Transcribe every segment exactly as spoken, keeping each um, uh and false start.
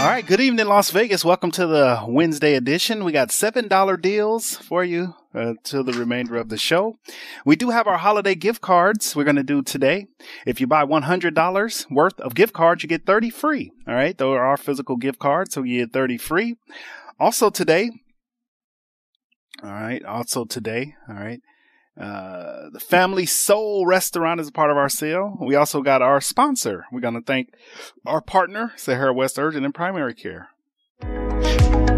All right, good evening, Las Vegas. Welcome to the Wednesday edition. We got seven dollar deals for you uh, till the remainder of the show. We do have our holiday gift cards we're going to do today. If you buy one hundred dollars worth of gift cards, you get thirty free. All right, those are our physical gift cards, so you get thirty free. Also today, all right, also today, all right, uh, the Family Soul Restaurant is a part of our sale. We also got our sponsor. We're going to thank our partner, Sahara West Urgent and Primary Care.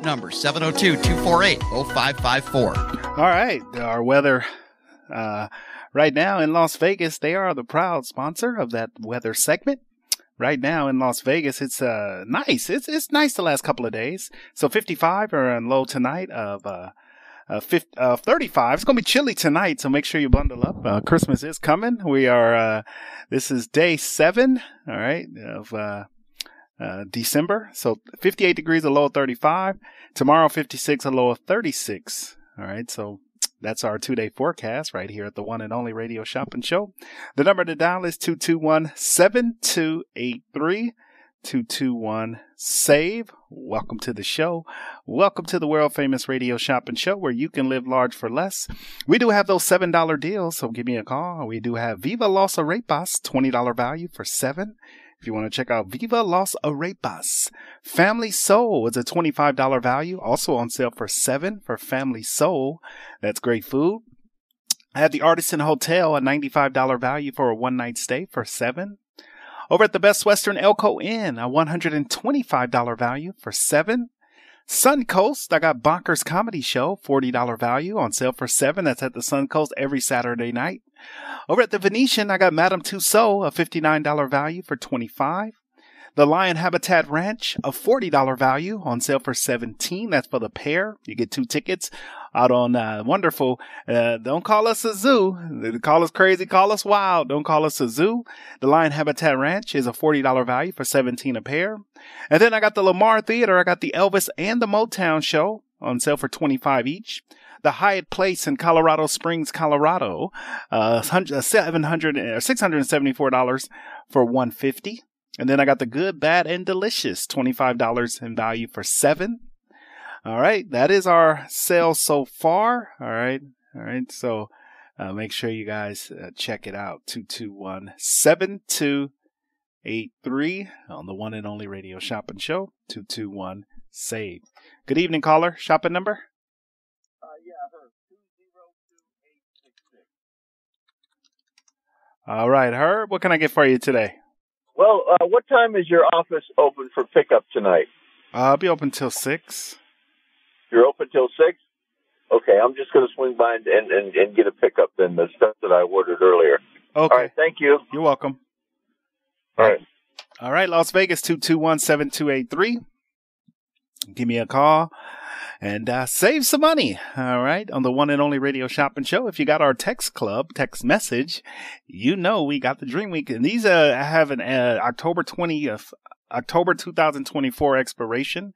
number, seven oh two, two four eight, oh five five four. All right. Our weather uh, right now in Las Vegas, they are the proud sponsor of that weather segment. Right now in Las Vegas, it's uh, nice. It's it's nice the last couple of days. So fifty-five are on low tonight of uh, uh, fifty, uh, thirty-five. It's going to be chilly tonight, so make sure you bundle up. Uh, Christmas is coming. We are, uh, this is day seven, all right, of uh Uh, December. So fifty-eight degrees, a low of thirty-five. Tomorrow, fifty-six, a low of thirty-six. All right. So that's our two day forecast right here at the one and only Radio Shopping Show. The number to dial is two two one, seven two eight three. two two one, SAVE. Welcome to the show. Welcome to the world famous Radio Shopping Show, where you can live large for less. We do have those seven dollar deals, so give me a call. We do have Viva Las Arepas, twenty dollar value for seven. If you want to check out Viva Las Arepas. Family Soul is a twenty-five dollar value, also on sale for seven for Family Soul. That's great food. I have the Artisan Hotel, a ninety-five dollar value for a one-night stay for seven. Over at the Best Western Elko Inn, a one hundred twenty-five dollar value for seven. Suncoast, I got Bonkers Comedy Show, forty dollar value, on sale for seven. That's at the Suncoast every Saturday night. Over at the Venetian, I got Madame Tussauds, a fifty-nine dollar value for twenty-five dollars. The Lion Habitat Ranch, a forty dollar value, on sale for seventeen dollars. That's for the pair. You get two tickets out on uh, wonderful. Uh, don't call us a zoo. Call us crazy. Call us wild. Don't call us a zoo. The Lion Habitat Ranch is a forty dollar value for seventeen dollars a pair. And then I got the Lamar Theater. I got the Elvis and the Motown Show on sale for twenty-five dollars each. The Hyatt Place in Colorado Springs, Colorado, uh, seven hundred, six hundred seventy-four dollars for one hundred fifty dollars. And then I got the Good, Bad, and Delicious, twenty-five dollars in value for seven. All right. That is our sale so far. All right. All right. So uh, make sure you guys uh, check it out. two two one, seven two eight three on the one and only Radio Shopping Show. two two one, SAVE. Good evening, caller. Shopping number? All right, Herb, what can I get for you today? Well, uh, what time is your office open for pickup tonight? Uh, I'll be open till six. You're open till six? Okay, I'm just going to swing by and, and, and get a pickup then, the stuff that I ordered earlier. Okay. All right, thank you. You're welcome. All right. All right, Las Vegas, two two one, seven two eight three. Give me a call. and uh, save some money, all right, on the one and only Radio Shopping Show. If you got our text club, text message, you know we got the Dream Week. And these uh, have an uh, October twentieth, October two thousand twenty-four expiration.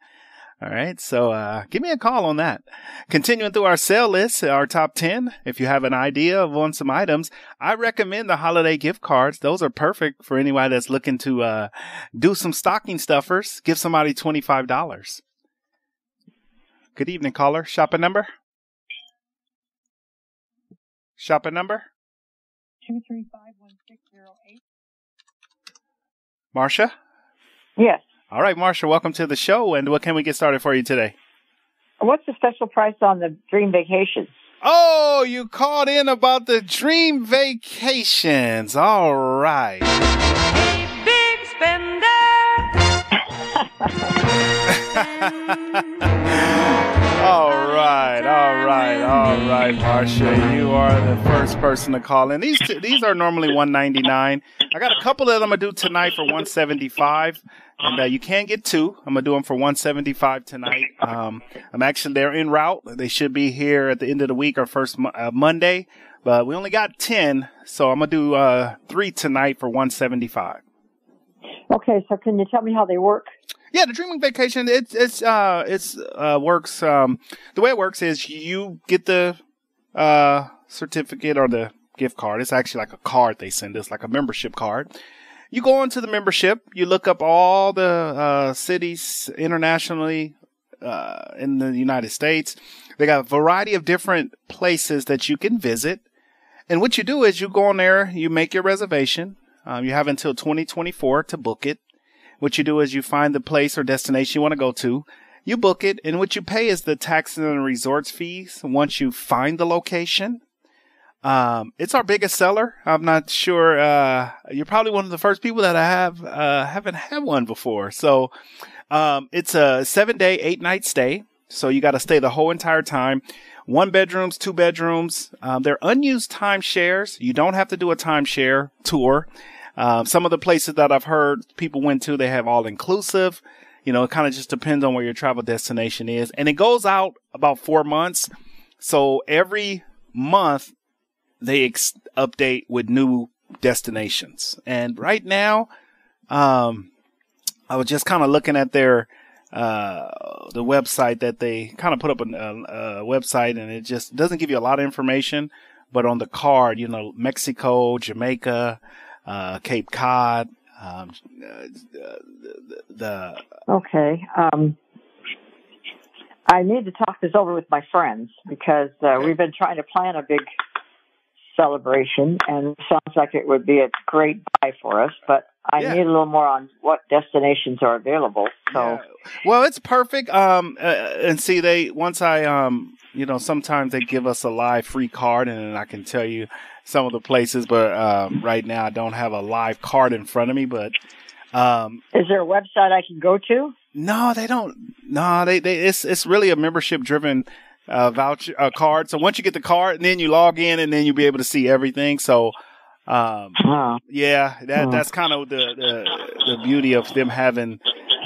All right, so uh, give me a call on that. Continuing through our sale list, our top ten, if you have an idea of on some items, I recommend the holiday gift cards. Those are perfect for anybody that's looking to uh, do some stocking stuffers. Give somebody twenty-five dollars. Good evening, caller. Shopping number? Shopping number? two three five, one six zero eight. Marsha? Yes. All right, Marsha, welcome to the show. And what can we get started for you today? What's the special price on the Dream Vacations? Oh, you called in about the Dream Vacations. All right. Hey, big spender. All right, all right, all right, Marsha. You are the first person to call in. These two, these are normally one ninety-nine. I got a couple that I'm going to do tonight for one seventy-five. And uh, you can get two. I'm going to do them for one seventy-five tonight. Um, I'm actually, they're en route. They should be here at the end of the week or first mo- uh, Monday. But we only got ten. So I'm going to do uh, three tonight for one seventy-five. Okay. So can you tell me how they work? Yeah. The Dreaming Vacation, it's, it's, uh, it's, uh, works. Um, the way it works is you get the, uh, certificate or the gift card. It's actually like a card they send us, like a membership card. You go onto the membership, you look up all the uh, cities internationally uh, in the United States. They got a variety of different places that you can visit. And what you do is you go on there, you make your reservation. Um, you have until twenty twenty-four to book it. What you do is you find the place or destination you want to go to. You book it, and what you pay is the taxes and resorts fees once you find the location. Um, it's our biggest seller. I'm not sure. Uh, you're probably one of the first people that I have, uh, haven't had one before. So, um, it's a seven day, eight night stay. So you got to stay the whole entire time. One bedrooms, two bedrooms. Um, they're unused timeshares. You don't have to do a timeshare tour. Um, some of the places that I've heard people went to, they have all inclusive. You know, it kind of just depends on where your travel destination is. And it goes out about four months. So every month, they ex- update with new destinations. And right now, um, I was just kind of looking at their, uh, the website that they kind of put up a, a, a website, and it just doesn't give you a lot of information. But on the card, you know, Mexico, Jamaica, uh, Cape Cod, um, uh, the, the. Okay. Um, I need to talk this over with my friends because uh, we've been trying to plan a big celebration, and it sounds like it would be a great buy for us, but I yeah. need a little more on what destinations are available. So, yeah. Well, it's perfect. Um, uh, and see, they once I, um, you know, sometimes they give us a live free card, and I can tell you some of the places, but um, right now I don't have a live card in front of me. But um, is there a website I can go to? No, they don't. No, they they it's it's really a membership driven. Uh, voucher uh, card. So once you get the card, and then you log in, and then you'll be able to see everything. So, um, huh. yeah, that huh. that's kind of the, the the beauty of them having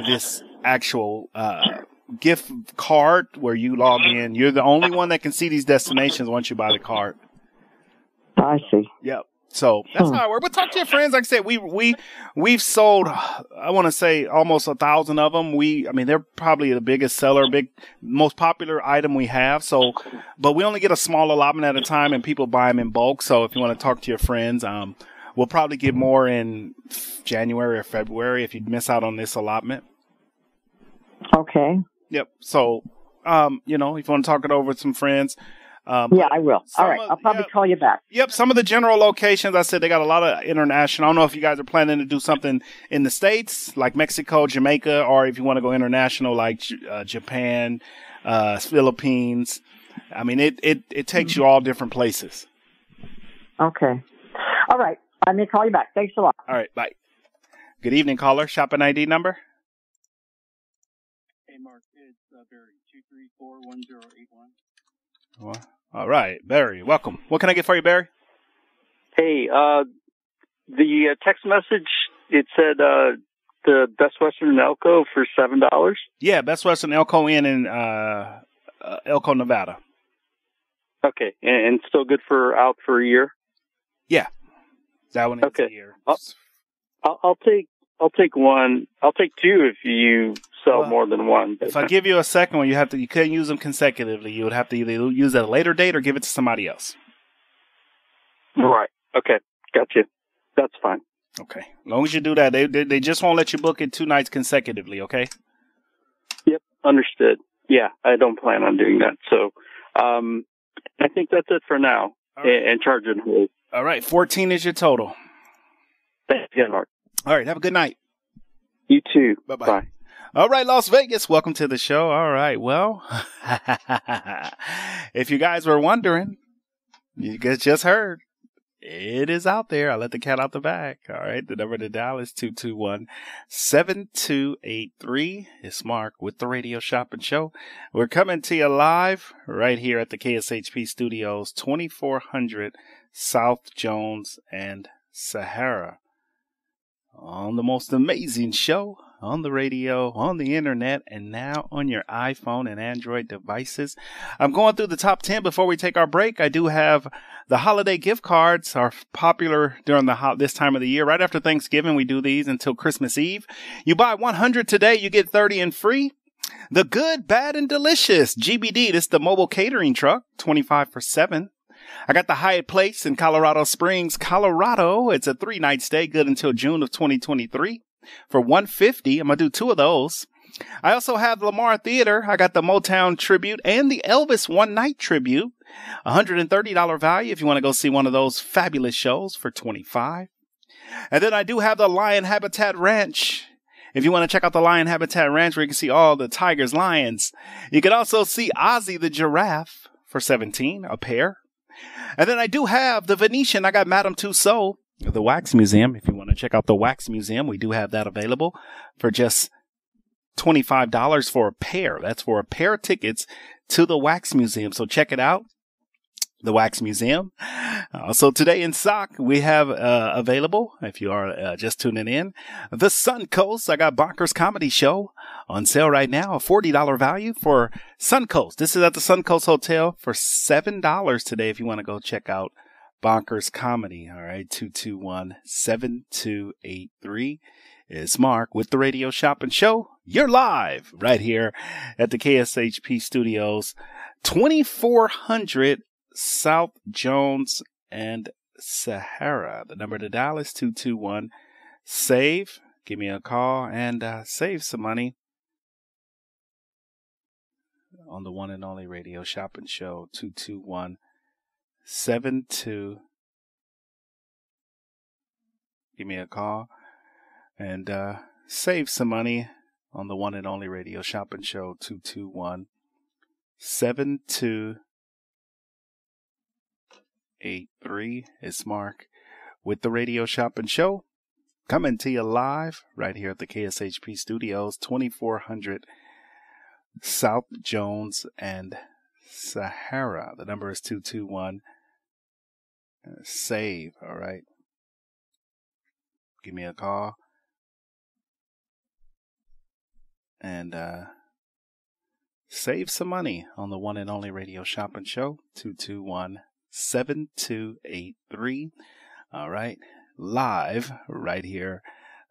this actual uh, gift card where you log in. You're the only one that can see these destinations once you buy the card. I see. Yep. So that's huh. how it works. But talk to your friends. Like I said, we we we've sold, I want to say, almost a thousand of them. We, I mean, they're probably the biggest seller, big, most popular item we have. So, but we only get a small allotment at a time, and people buy them in bulk. So if you want to talk to your friends, um, we'll probably get more in January or February if you miss out on this allotment. Okay. Yep. So, um, you know, if you want to talk it over with some friends. Um, yeah, I will. All right. Of, I'll probably yeah, call you back. Yep. Some of the general locations, I said they got a lot of international. I don't know if you guys are planning to do something in the States, like Mexico, Jamaica, or if you want to go international, like uh, Japan, uh, Philippines. I mean, it, it, it takes mm-hmm. you all different places. Okay. All right. I'm going to call you back. Thanks a lot. All right. Bye. Good evening, caller. Shopping I D number? Hey, Mark. It's uh, Barry, two three four, one zero eight one. What? All right, Barry, welcome. What can I get for you, Barry? Hey, uh, the uh, text message, it said uh, the Best Western Elko for seven dollars. Yeah, Best Western Elko Inn in uh, uh, Elko, Nevada. Okay, and, and still good for out for a year. Yeah, that one is okay. A year. I'll, I'll, I'll take I'll take one. I'll take two if you sell well, more than one. But. If I give you a second one, you have to you can't use them consecutively. You would have to either use at a later date or give it to somebody else. Right. Okay. Gotcha. That's fine. Okay. As long as you do that, they they, they just won't let you book it two nights consecutively. Okay. Yep. Understood. Yeah, I don't plan on doing that. So, um, I think that's it for now. All right. And charge it whole. All right. fourteen is your total. Thanks, Mark. All right. Have a good night. You too. Bye-bye. Bye. All right, Las Vegas. Welcome to the show. All right. Well, if you guys were wondering, you guys just heard. It is out there. I let the cat out the bag. All right. The number to dial is two two one, seven two eight three. It's Mark with the Radio Shopping Show. We're coming to you live right here at the K S H P Studios, twenty-four hundred South Jones and Sahara. On the most amazing show on the radio, on the internet, and now on your iPhone and Android devices. I'm going through the top ten before we take our break. I do have the holiday gift cards are popular during the ho- this time of the year. Right after Thanksgiving, we do these until Christmas Eve. You buy one hundred today, you get thirty and free. The Good, Bad, and Delicious G B D. This is the mobile catering truck, twenty-five for seven. I got the Hyatt Place in Colorado Springs, Colorado. It's a three-night stay, good until June of twenty twenty-three. For one hundred fifty dollars, I'm going to do two of those. I also have Lamar Theater. I got the Motown Tribute and the Elvis One Night Tribute. one hundred thirty dollars value if you want to go see one of those fabulous shows for twenty-five dollars. And then I do have the Lion Habitat Ranch. If you want to check out the Lion Habitat Ranch where you can see all the tigers, lions. You can also see Ozzy the Giraffe for seventeen dollars, a pair. And then I do have the Venetian. I got Madame Tussauds. The Wax Museum, if you want to check out the Wax Museum, we do have that available for just twenty-five dollars for a pair. That's for a pair of tickets to the Wax Museum. So check it out, the Wax Museum. Uh, so today in Sock, we have uh, available, if you are uh, just tuning in, the Suncoast. I got Bonkers Comedy Show on sale right now, a forty dollars value for Suncoast. This is at the Suncoast Hotel for seven dollars today if you want to go check out Bonkers Comedy. All right. two two one, seven two eight three. It's Mark with the Radio Shopping Show. You're live right here at the K S H P Studios, twenty-four hundred South Jones and Sahara. The number to dial is two two one, save. Give me a call and uh, save some money on the one and only Radio Shopping Show. two two one, save. Seven two. Give me a call and uh, save some money on the one and only Radio Shopping Show. Two two one seven two eight three. It's Mark with the Radio Shopping Show coming to you live right here at the K S H P Studios, twenty four hundred South Jones and Sahara. The number is two two one. Save. All right. Give me a call and uh, save some money on the one and only Radio Shopping Show. two two one, seven two eight three. All right. Live right here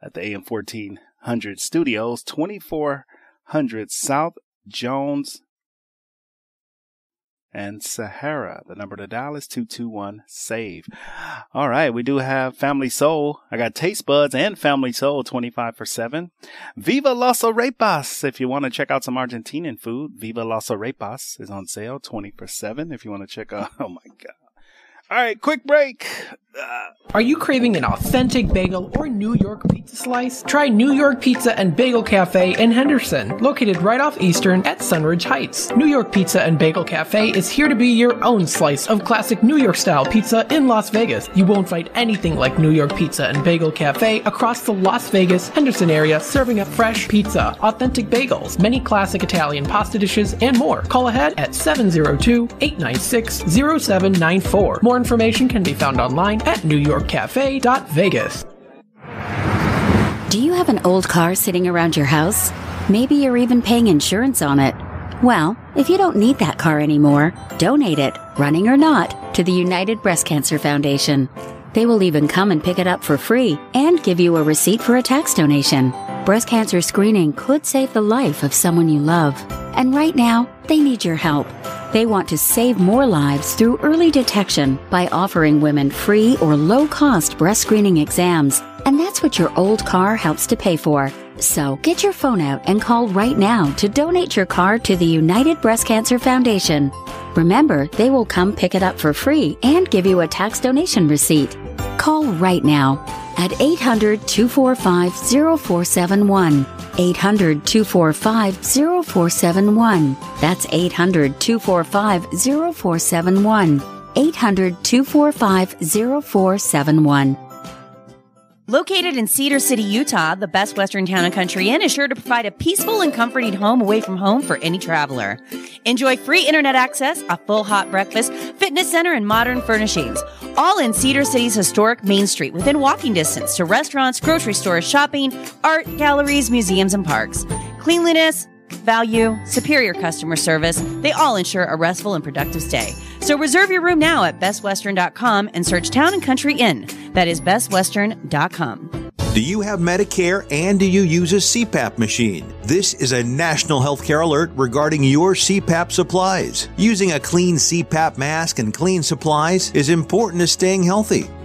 at the A M fourteen hundred Studios, twenty-four hundred South Jones and Sahara. The number to dial is two two one, save. All right, we do have Family Soul. I got Taste Buds and Family Soul, twenty-five for seven. Viva Las Arepas. If you want to check out some Argentinian food, Viva Las Arepas is on sale, twenty for seven. If you want to check out, oh my God. All right, quick break. Uh, Are you craving an authentic bagel or New York pizza slice? Try New York Pizza and Bagel Cafe in Henderson, located right off Eastern at Sunridge Heights. New York Pizza and Bagel Cafe is here to be your own slice of classic New York-style pizza in Las Vegas. You won't find anything like New York Pizza and Bagel Cafe across the Las Vegas, Henderson area, serving up fresh pizza, authentic bagels, many classic Italian pasta dishes, and more. Call ahead at seven zero two, eight nine six, zero seven nine four. More information can be found online at new york cafe dot vegas. Do you have an old car sitting around your house? Maybe you're even paying insurance on it. Well, if you don't need that car anymore, donate it, running or not, to the United Breast Cancer Foundation. They will even come and pick it up for free and give you a receipt for a tax donation. Breast cancer screening could save the life of someone you love. And right now, they need your help. They want to save more lives through early detection by offering women free or low-cost breast screening exams. And that's what your old car helps to pay for. So get your phone out and call right now to donate your car to the United Breast Cancer Foundation. Remember, they will come pick it up for free and give you a tax donation receipt. Call right now at eight hundred, two four five, zero four seven one. eight hundred, two four five, zero four seven one. That's eight hundred, two four five, zero four seven one. eight hundred, two four five, zero four seven one. Located in Cedar City, Utah, the Best Western Town and Country Inn is sure to provide a peaceful and comforting home away from home for any traveler. Enjoy free internet access, a full hot breakfast, fitness center, and modern furnishings, all in Cedar City's historic Main Street within walking distance to restaurants, grocery stores, shopping, art, galleries, museums, and parks. Cleanliness, value, superior customer service, they all ensure a restful and productive stay. So reserve your room now at best western dot com and search Town and Country Inn. That is best western dot com. Do you have Medicare and do you use a C PAP machine? This is a national healthcare alert regarding your C PAP supplies. Using a clean C PAP mask and clean supplies is important to staying healthy.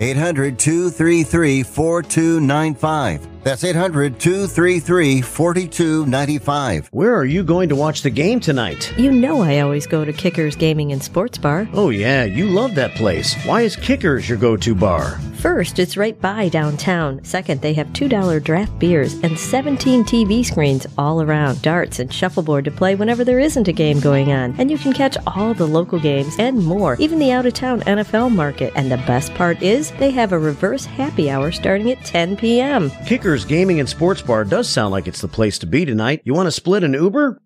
eight hundred, two three three, four two nine five. That's eight hundred, two three three, four two nine five. Where are you going to watch the game tonight? You know I always go to Kickers Gaming and Sports Bar. Oh yeah, you love that place. Why is Kickers your go-to bar? First, it's right by downtown. Second, they have two dollar draft beers and seventeen T V screens all around. Darts and shuffleboard to play whenever there isn't a game going on. And you can catch all the local games and more, even the out-of-town N F L market. And the best part is, they have a reverse happy hour starting at ten p.m. Kickers Kickers Gaming and Sports Bar does sound like it's the place to be tonight. You want to split an Uber?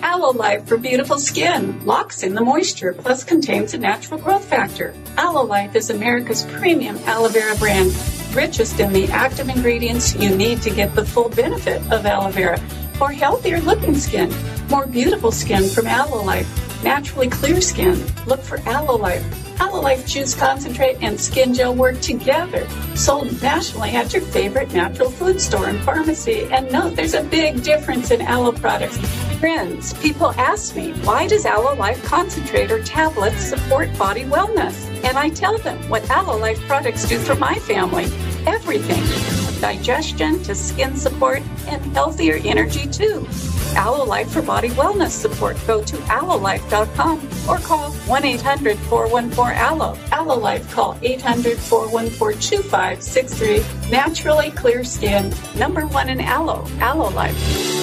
Aloe Life for beautiful skin locks in the moisture, plus contains a natural growth factor. Aloe Life is America's premium aloe vera brand, richest in the active ingredients you need to get the full benefit of aloe vera for healthier looking skin, more beautiful skin from Aloe Life, naturally clear skin. Look for Aloe Life. Aloe Life Juice Concentrate and Skin Gel work together. Sold nationally at your favorite natural food store and pharmacy. And note, there's a big difference in aloe products. Friends, people ask me, why does Aloe Life Concentrate or tablets support body wellness? And I tell them what Aloe Life products do for my family. Everything. Digestion to skin support and healthier energy too. Aloe Life for body wellness support. Go to aloe life dot com or call one eight hundred, four one four, A L O E. Aloe Life, call eight hundred, four one four, two five six three. Naturally clear skin, number one in aloe. Aloe Life.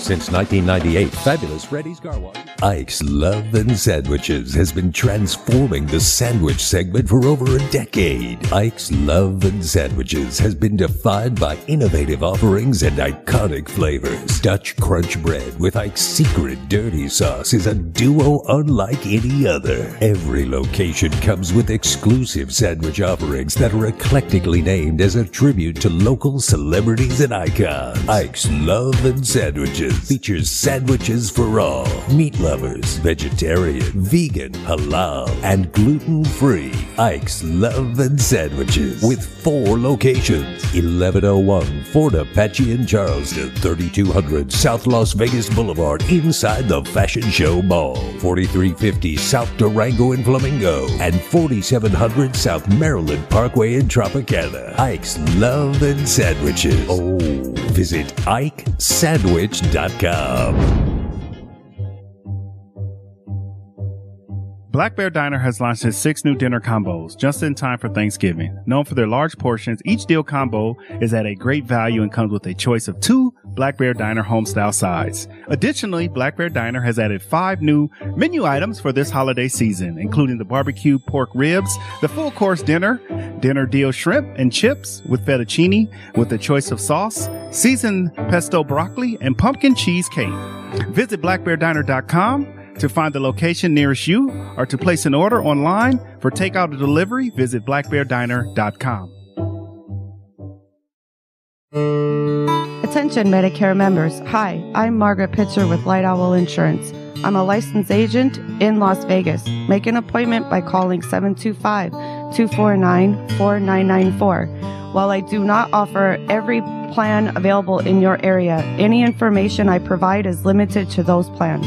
Since nineteen ninety-eight, Fabulous Freddy's Car Wash. Ike's Love and Sandwiches has been transforming the sandwich segment for over a decade. Ike's Love and Sandwiches has been defined by innovative offerings and iconic flavors. Dutch crunch bread with Ike's secret dirty sauce is a duo unlike any other. Every location comes with exclusive sandwich offerings that are eclectically named as a tribute to local celebrities and icons. Ike's Love and Sandwiches features sandwiches for all. Meat lovers, vegetarian, vegan, halal, and gluten-free. Ike's Love and Sandwiches with four locations. eleven oh one Fort Apache in Charleston. thirty-two hundred South Las Vegas Boulevard inside the Fashion Show Mall. forty-three fifty South Durango in Flamingo. And forty-seven hundred South Maryland Parkway in Tropicana. Ike's Love and Sandwiches. Oh, visit Ike Sandwich dot com. Black Bear Diner has launched its six new dinner combos just in time for Thanksgiving. Known for their large portions, each deal combo is at a great value and comes with a choice of two Black Bear Diner homestyle sides. Additionally, Black Bear Diner has added five new menu items for this holiday season, including the barbecue pork ribs, the full course dinner, dinner deal shrimp and chips with fettuccine with a choice of sauce, seasoned pesto broccoli, and pumpkin cheesecake. Visit black bear diner dot com. To find the location nearest you or to place an order online for takeout or delivery, visit black bear diner dot com. Attention Medicare members. Hi, I'm Margaret Pitcher with Light Owl Insurance. I'm a licensed agent in Las Vegas. Make an appointment by calling seven two five, two four nine, four nine nine four. While I do not offer every plan available in your area, any information I provide is limited to those plans.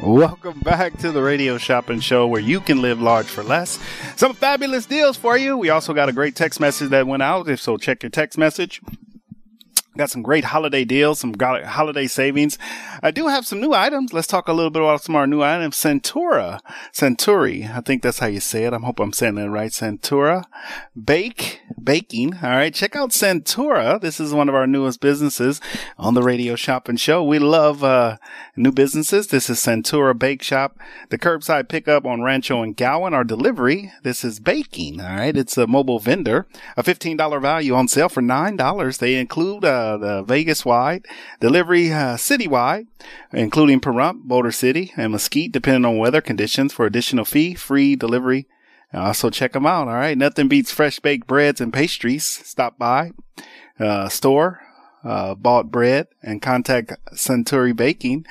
Welcome back to the Radio Shopping Show, where you can live large for less. Some fabulous deals for you. We also got a great text message that went out, if so check your text message. Got some great holiday deals, some holiday savings. I do have some new items. Let's talk a little bit about some of our new items. Centura, Centuri. I think that's how you say it. I hope I'm saying that right. Centura Bake, baking. All right. Check out Centura. This is one of our newest businesses on the Radio Shopping Show. We love, uh, new businesses. This is Centura Bake Shop, the curbside pickup on Rancho and Gowan, our delivery. This is baking. All right. It's a mobile vendor, a fifteen dollars value on sale for nine dollars. They include, uh, Uh, the Vegas-wide, delivery uh, city-wide, including Pahrump, Boulder City, and Mesquite, depending on weather conditions. For additional fee, free delivery. Uh, so check them out, all right? Nothing beats fresh-baked breads and pastries. Stop by, uh, store, uh, bought bread, and contact Centuri Baking.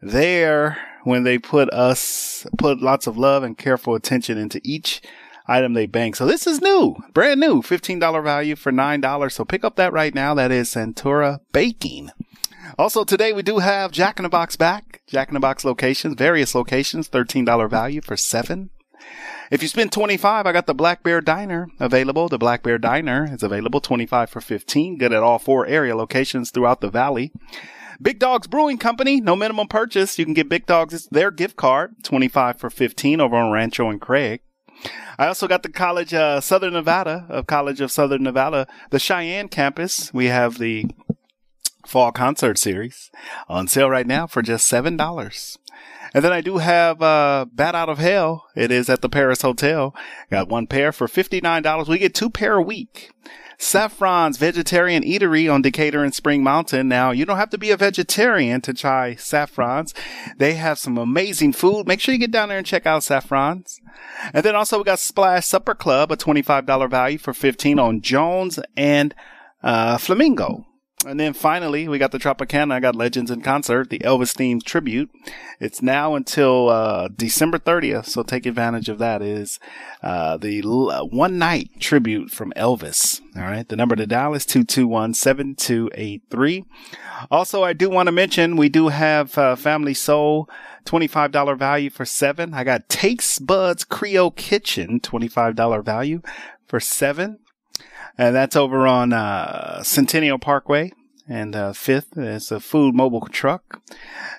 There, when they put us, put lots of love and careful attention into each item they bank. So this is new, brand new, fifteen dollars value for nine dollars. So pick up that right now. That is Centura Baking. Also today we do have Jack in the Box back. Jack in the Box locations, various locations, thirteen dollars value for seven. If you spend twenty-five dollars, I got the Black Bear Diner available. The Black Bear Diner is available, twenty-five dollars for fifteen dollars. Good at all four area locations throughout the valley. Big Dogs Brewing Company, no minimum purchase. You can get Big Dogs, it's their gift card, twenty-five dollars for fifteen dollars over on Rancho and Craig. I also got the College uh Southern Nevada, of College of Southern Nevada, the Cheyenne campus. We have the Fall Concert Series on sale right now for just seven dollars. And then I do have uh Bat Out of Hell. It is at the Paris Hotel. Got one pair for fifty-nine dollars. We get two pair a week. Saffron's Vegetarian Eatery on Decatur and Spring Mountain. Now, you don't have to be a vegetarian to try Saffron's. They have some amazing food. Make sure you get down there and check out Saffron's. And then also we got Splash Supper Club, a twenty-five dollars value for fifteen dollars on Jones and uh, Flamingo. And then finally, we got the Tropicana. I got Legends in Concert, the Elvis-themed tribute. It's now until uh December thirtieth, so take advantage of that. It is uh the l- one-night tribute from Elvis. All right, the number to dial is two two one, seven two eight three. Also, I do want to mention we do have uh, Family Soul, twenty-five dollars value for seven. I got Taste Buds Creole Kitchen, twenty-five dollars value for seven. And that's over on uh, Centennial Parkway and uh, fifth. It's a food mobile truck.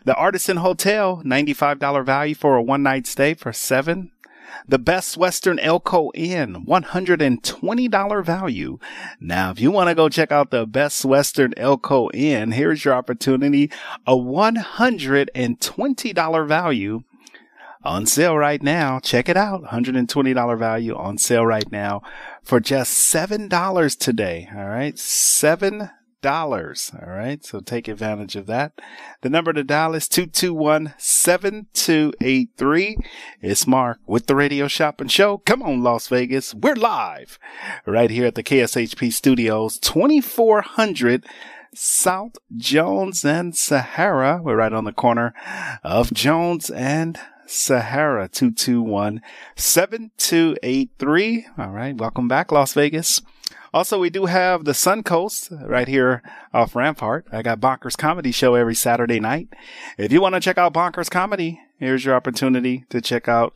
The Artisan Hotel, ninety-five dollars value for a one-night stay for seven. The Best Western Elko Inn, one hundred twenty dollars value. Now, if you want to go check out the Best Western Elko Inn, here's your opportunity. A one hundred twenty dollars value on sale right now. Check it out. one hundred twenty dollars value on sale right now for just seven dollars today. All right. seven dollars. All right. So take advantage of that. The number to dial is two two one, seven two eight three. It's Mark with the Radio Shopping Show. Come on, Las Vegas. We're live right here at the K S H P Studios, twenty-four hundred South Jones and Sahara. We're right on the corner of Jones and Sahara. Two two one, seven two eight three. All right. Welcome back, Las Vegas. Also, we do have the Suncoast right here off Rampart. I got Bonkers Comedy Show every Saturday night. If you want to check out Bonkers Comedy, here's your opportunity to check out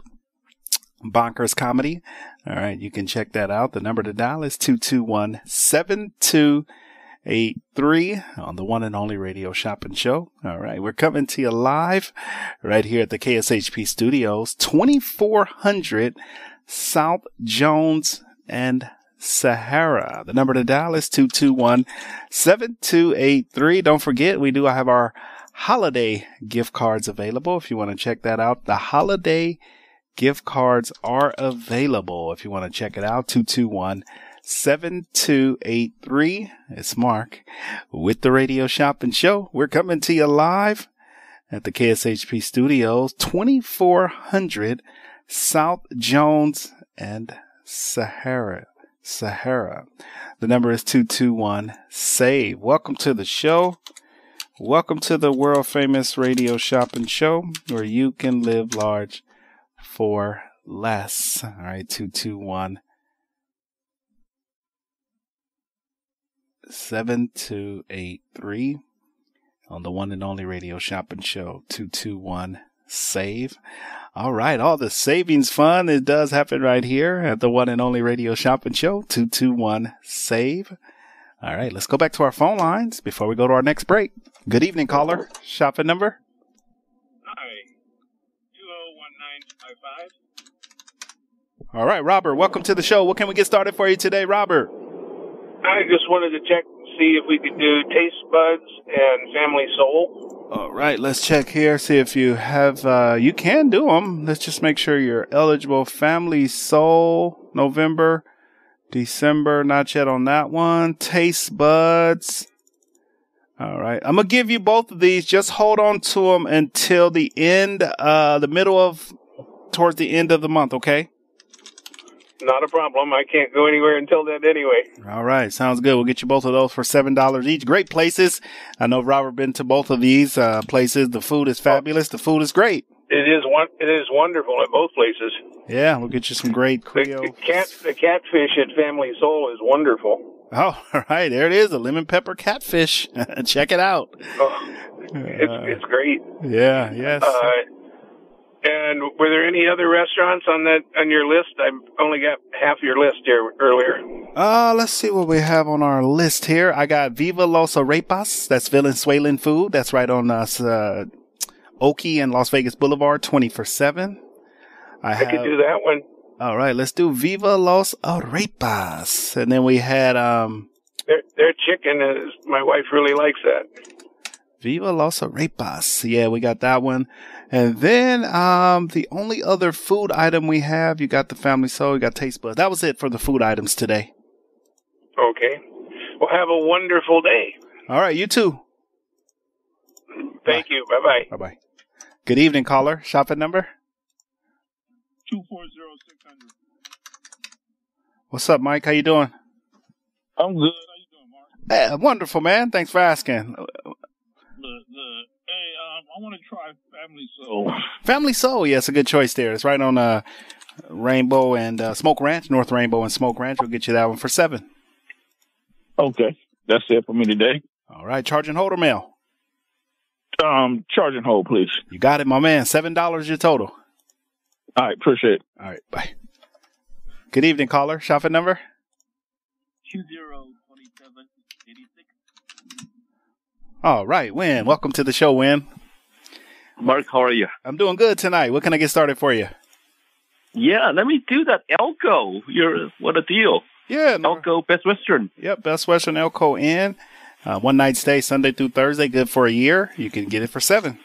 Bonkers Comedy. All right. You can check that out. The number to dial is two two one, seven two eight three. Eight three on the one and only Radio Shopping Show. All right. We're coming to you live right here at the K S H P Studios, twenty-four hundred South Jones and Sahara. The number to dial is two two one, seven two eight three. Don't forget, we do have our holiday gift cards available. If you want to check that out, the holiday gift cards are available. If you want to check it out, two two one, seven two eight three. It's Mark with the Radio Shopping Show. We're coming to you live at the K S H P Studios, twenty-four hundred South Jones and Sahara. Sahara. The number is two two one, save. Welcome to the show. Welcome to the world famous Radio Shopping Show, where you can live large for less. All right, two two one, save. seven two eight three on the one and only Radio Shopping Show. Two two one, save. All right, all the savings fun, it does happen right here at the one and only Radio Shopping Show. Two two one, save. All right, let's go back to our phone lines before we go to our next break. Good evening, caller. Shopping number? Hi, two oh one nine five five. All right, Robert, welcome to the show. What can we get started for you today, Robert? I just wanted to check and see if we could do Taste Buds and Family Soul. All right, let's check here, see if you have, uh, you can do them. Let's just make sure you're eligible. Family Soul, November, December, not yet on that one. Taste Buds. All right, I'm going to give you both of these. Just hold on to them until the end, uh, the middle of, towards the end of the month, okay? Not a problem. I can't go anywhere until then anyway. All right. Sounds good. We'll get you both of those for seven dollars each. Great places. I know Robert been to both of these uh, places. The food is fabulous. The food is great. It is one. It is wonderful at both places. Yeah. We'll get you some great Creole. The, the, cat, the catfish at Family Soul is wonderful. Oh, all right. There it is. A lemon pepper catfish. Check it out. Oh, it's, uh, it's great. Yeah. Yes. Uh, And were there any other restaurants on that on your list? I've only got half your list here earlier. Uh, let's see what we have on our list here. I got Viva Las Arepas. That's Venezuelan food. That's right on us, uh, Oki and Las Vegas Boulevard, twenty for seven. I, I have, could do that one. All right, let's do Viva Las Arepas. And then we had um, their their chicken is, my wife really likes that. Viva Las Arepas. Yeah, we got that one. And then um, the only other food item we have, you got the Family Soul, you got Taste Buds. That was it for the food items today. Okay. Well, have a wonderful day. All right. You too. Thank Bye. you. Bye-bye. Bye-bye. Good evening, caller. Shop at number? two four zero six hundred. What's up, Mike? How you doing? I'm good. How you doing, Mark? Hey, wonderful, man. Thanks for asking. Look, look. Hey, um, I want to try Family Soul. Family Soul. Yeah, it's a good choice there. It's right on uh, Rainbow and uh, Smoke Ranch, North Rainbow and Smoke Ranch. We'll get you that one for seven. Okay. That's it for me today. All right. Charge and hold or mail? Um, charge and hold, please. You got it, my man. seven dollars your total. All right. Appreciate it. All right. Bye. Good evening, caller. Shop at number? two zero two seven eight six. All right. Wynn, welcome to the show, Wynn. Mark, how are you? I'm doing good tonight. What can I get started for you? Yeah, let me do that. Elko. You're, what a deal. Yeah. No. Elko, Best Western. Yep, Best Western Elko Inn. Uh, one night stay, Sunday through Thursday, good for a year. You can get it for seven.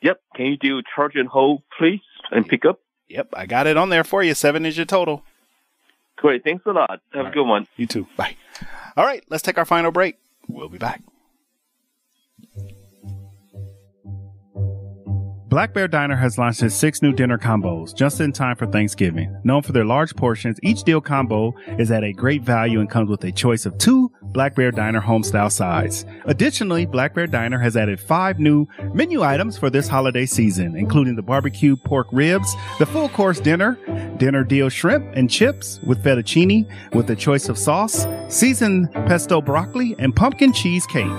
Yep. Can you do charge and hold, please, and pick up? Yep. I got it on there for you. Seven is your total. Great. Thanks a lot. Have All a right. good one. You too. Bye. All right. Let's take our final break. We'll be back. Black Bear Diner has launched its six new dinner combos just in time for Thanksgiving. Known for their large portions, each deal combo is at a great value and comes with a choice of two Black Bear Diner homestyle sides. Additionally, Black Bear Diner has added five new menu items for this holiday season, including the barbecue pork ribs, the full course dinner, dinner deal shrimp and chips with fettuccine with a choice of sauce, seasoned pesto broccoli, and pumpkin cheesecake.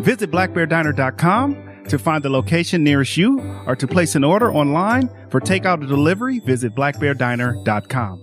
Visit black bear diner dot com. To find the location nearest you or to place an order online for takeout or delivery, visit black bear diner dot com.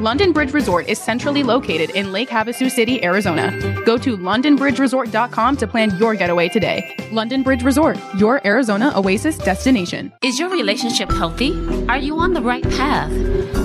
London Bridge Resort is centrally located in Lake Havasu City, Arizona. Go to london bridge resort dot com to plan your getaway today. London Bridge Resort, your Arizona oasis destination. Is your relationship healthy? Are you on the right path?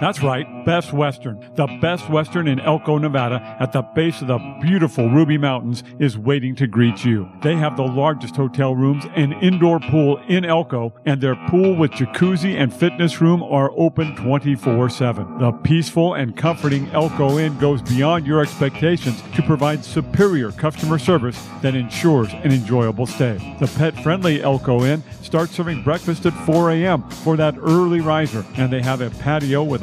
That's right, Best Western. The Best Western in Elko, Nevada, at the base of the beautiful Ruby Mountains, is waiting to greet you. They have the largest hotel rooms and indoor pool in Elko, and their pool with jacuzzi and fitness room are open twenty-four seven. The peaceful and comforting Elko Inn goes beyond your expectations to provide superior customer service that ensures an enjoyable stay. The pet-friendly Elko Inn starts serving breakfast at four a.m. for that early riser, and they have a patio with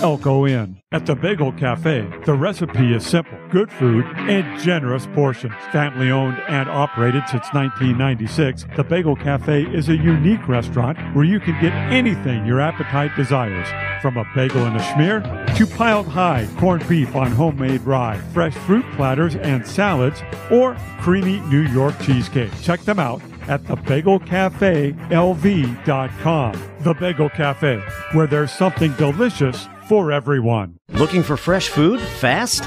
Elko Inn. At the Bagel Café, the recipe is simple. Good food and generous portions. Family owned and operated since nineteen ninety-six, the Bagel Café is a unique restaurant where you can get anything your appetite desires. From a bagel and a schmear to piled high corned beef on homemade rye, fresh fruit platters and salads, or creamy New York cheesecake. Check them out at the bagel cafe L V dot com. The Bagel Café, where there's something delicious for everyone. Looking for fresh food fast?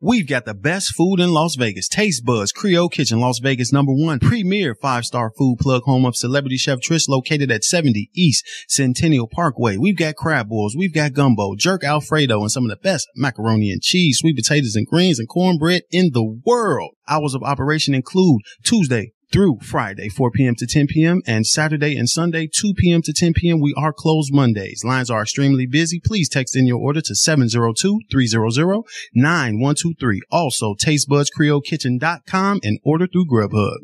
We've got the best food in Las Vegas. Taste Buds Creole Kitchen, Las Vegas number one. Premier five-star food plug home of celebrity chef Trish, located at seventy East Centennial Parkway. We've got crab balls. We've got gumbo, jerk Alfredo, and some of the best macaroni and cheese, sweet potatoes and greens, and cornbread in the world. Hours of operation include Tuesday through Friday, four p.m. to ten p.m., and Saturday and Sunday, two p.m. to ten p.m. We are closed Mondays. Lines are extremely busy. Please text in your order to seven zero two, three zero zero, nine one two three. Also, taste buds creole kitchen dot com and order through Grubhub.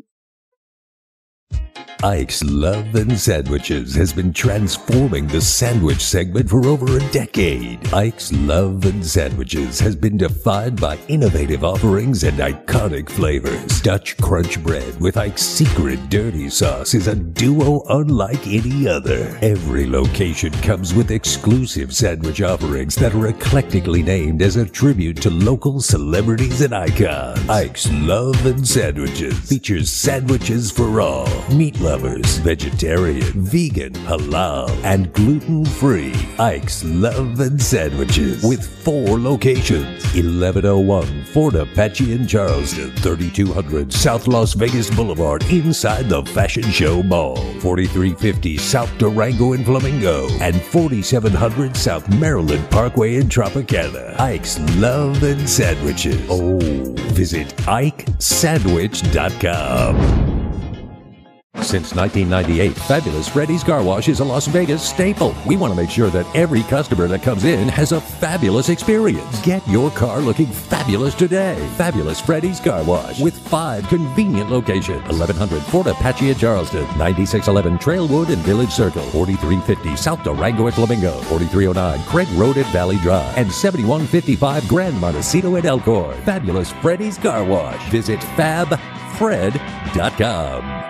Ike's Love and Sandwiches has been transforming the sandwich segment for over a decade. Ike's Love and Sandwiches has been defined by innovative offerings and iconic flavors. Dutch crunch bread with Ike's secret dirty sauce is a duo unlike any other. Every location comes with exclusive sandwich offerings that are eclectically named as a tribute to local celebrities and icons. Ike's Love and Sandwiches features sandwiches for all. Meat lovers, vegetarian, vegan, halal, and gluten-free. Ike's Love and Sandwiches with four locations. eleven oh one Fort Apache in Charleston, thirty-two hundred South Las Vegas Boulevard inside the Fashion Show Mall, forty-three fifty South Durango in Flamingo, and forty-seven hundred South Maryland Parkway in Tropicana. Ike's Love and Sandwiches. Oh, visit ike sandwich dot com. Since nineteen ninety-eight, Fabulous Freddy's Car Wash is a Las Vegas staple. We want to make sure that every customer that comes in has a fabulous experience. Get your car looking fabulous today. Fabulous Freddy's Car Wash with five convenient locations. eleven hundred Fort Apache in Charleston, ninety-six eleven Trailwood and Village Circle, forty-three fifty South Durango at Flamingo, forty-three oh nine Craig Road at Valley Drive, and seventy-one fifty-five Grand Montecito at Elkhorn. Fabulous Freddy's Car Wash. Visit fab fred dot com.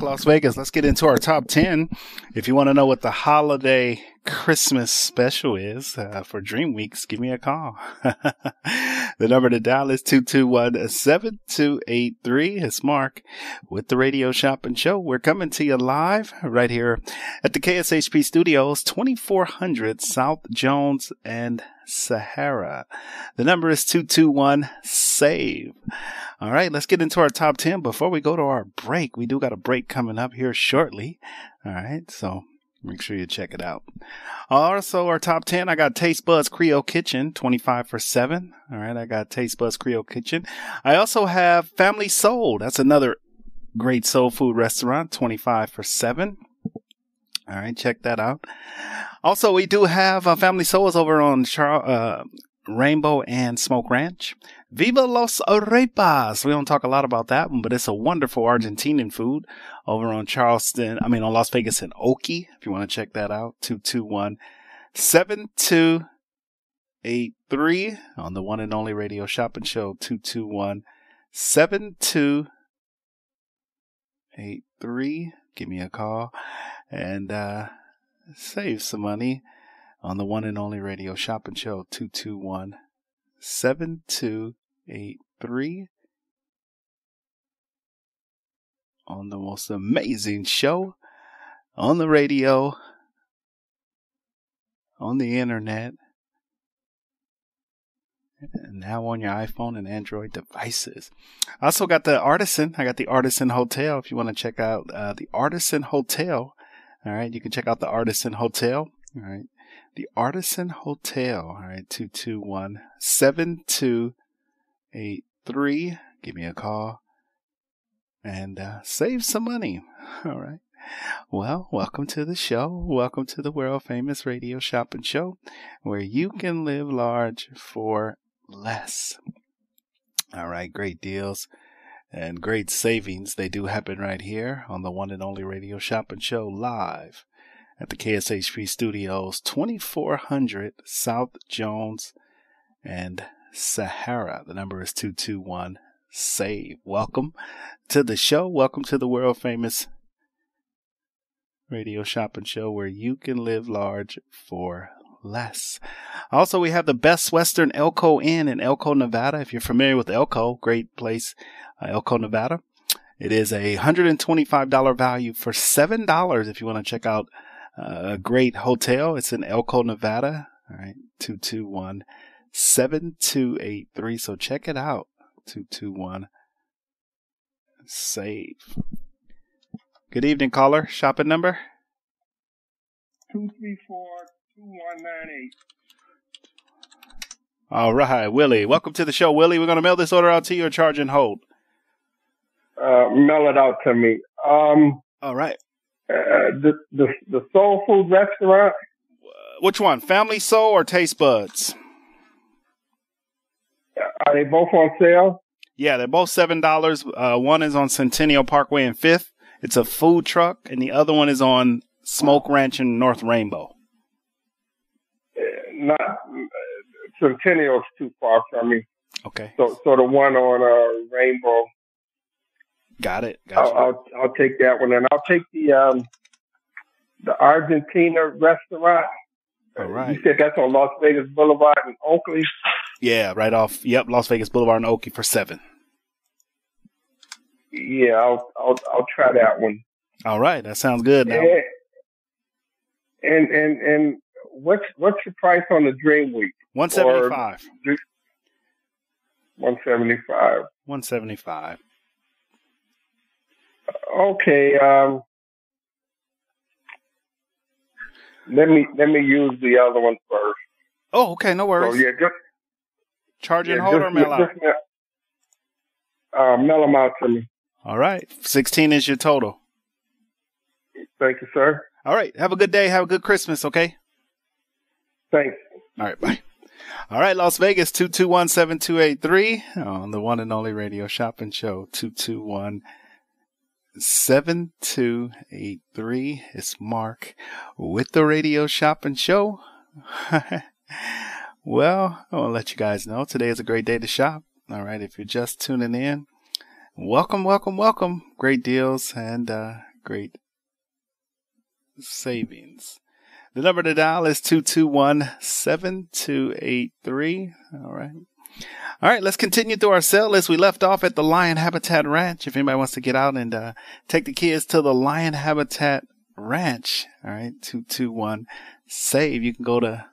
Las Vegas. Let's get into our top ten. If you want to know what the holiday Christmas special is uh, for Dream Weeks, give me a call. The number to dial is two two one, seven two eight three. It's Mark with the Radio Shopping Show. We're coming to you live right here at the K S H P Studios, twenty-four hundred South Jones and Sahara. The number is two two one, SAVE. All right, let's get into our top ten. Before we go to our break, we do got a break coming up here shortly. All right, so make sure you check it out. Also, our top ten, I got Taste Buds Creole Kitchen, twenty-five for seven. All right, I got Taste Buds Creole Kitchen. I also have Family Soul. That's another great soul food restaurant, twenty-five for seven. All right, check that out. Also, we do have uh, Family Souls over on Char- uh, Rainbow and Smoke Ranch. Viva Las Arepas. We don't talk a lot about that one, but it's a wonderful Argentinian food over on Charleston. I mean, on Las Vegas and Oki. If you want to check that out, two two one, seven two eight three on the one and only Radio Shopping Show, two two one, seven two eight three. Give me a call and uh, save some money on the one and only Radio Shopping Show, two two one, seven two eight three. On the most amazing show on the radio, on the internet, and now on your iPhone and Android devices. I also got the Artisan. I got the Artisan Hotel. If you want to check out uh, the Artisan Hotel, all right, you can check out the Artisan Hotel. All right. the Artisan Hotel. All right, two two one, seven two eight three. Give me a call and uh, save some money. All right. Well, welcome to the show. Welcome to the world famous radio shopping show where you can live large for less. All right, great deals and great savings. They do happen right here on the one and only radio shopping show live at the K S H B studios, twenty-four hundred South Jones and Sahara. The number is two two one, save. Welcome to the show. Welcome to the world famous radio shopping show where you can live large for less. Also, we have the Best Western Elko Inn in Elko, Nevada. If you're familiar with Elko, great place, uh, Elko, Nevada. It is a one hundred twenty-five dollars value for seven dollars if you want to check out uh, a great hotel. It's in Elko, Nevada. All right, two two one, seven two eight three. So check it out, two two one, save. Good evening, caller. Shopping number? two three four, two one nine eight. All right, Willie. Welcome to the show, Willie. We're going to mail this order out to you or charge and hold? Uh, mail it out to me. Um, All right. Uh, the, the the soul food restaurant? Which one? Family Soul or Taste Buds? Are they both on sale? Yeah, they're both seven dollars. Uh, one is on Centennial Parkway and fifth. It's a food truck, and the other one is on Smoke Ranch in North Rainbow. Uh, not uh, Centennial's too far from me. Okay. So, so the one on uh, Rainbow. Got it. Gotcha. I'll, I'll I'll take that one, and I'll take the um the Argentina restaurant. All right. You said that's on Las Vegas Boulevard in Oakley. Yeah, right off. Yep, Las Vegas Boulevard in Oakley for seven. Yeah, I'll, I'll I'll try that one. All right, that sounds good. Now. And, and and and what's what's the price on the Dream Week? One seventy five. One seventy five. One seventy five. Okay. Um, let me let me use the other one first. Oh, okay. No worries. So, yeah, just charge and yeah, hold just, or mail out. Uh, mail them out to me. All right. sixteen is your total. Thank you, sir. All right. Have a good day. Have a good Christmas, okay? Thanks. All right. Bye. All right. Las Vegas, two two one, seven two eight three on the one and only radio shopping show, two two one, seven two eight three. It's Mark with the radio shopping show. Well, I want to let you guys know today is a great day to shop. All right. If you're just tuning in, welcome, welcome, welcome. Great deals and uh, great savings. The number to dial is two two one, seven two eight three. All right. All right. Let's continue through our sale list. We left off at the Lion Habitat Ranch. If anybody wants to get out and uh, take the kids to the Lion Habitat Ranch. All right. two two one, save. You can go to.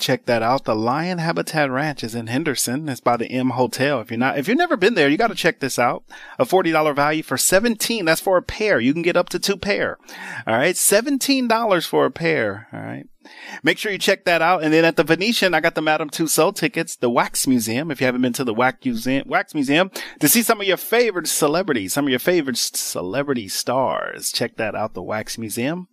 Check that out. The Lion Habitat Ranch is in Henderson. It's by the M Hotel. If you're not, if you've never been there, you got to check this out. A forty dollars value for seventeen dollars. That's for a pair. You can get up to two pair. All right. seventeen dollars for a pair. All right. Make sure you check that out. And then at the Venetian, I got the Madame Tussauds tickets, the Wax Museum. If you haven't been to the Wax Museum, Wax Museum to see some of your favorite celebrities, some of your favorite celebrity stars, check that out. The Wax Museum.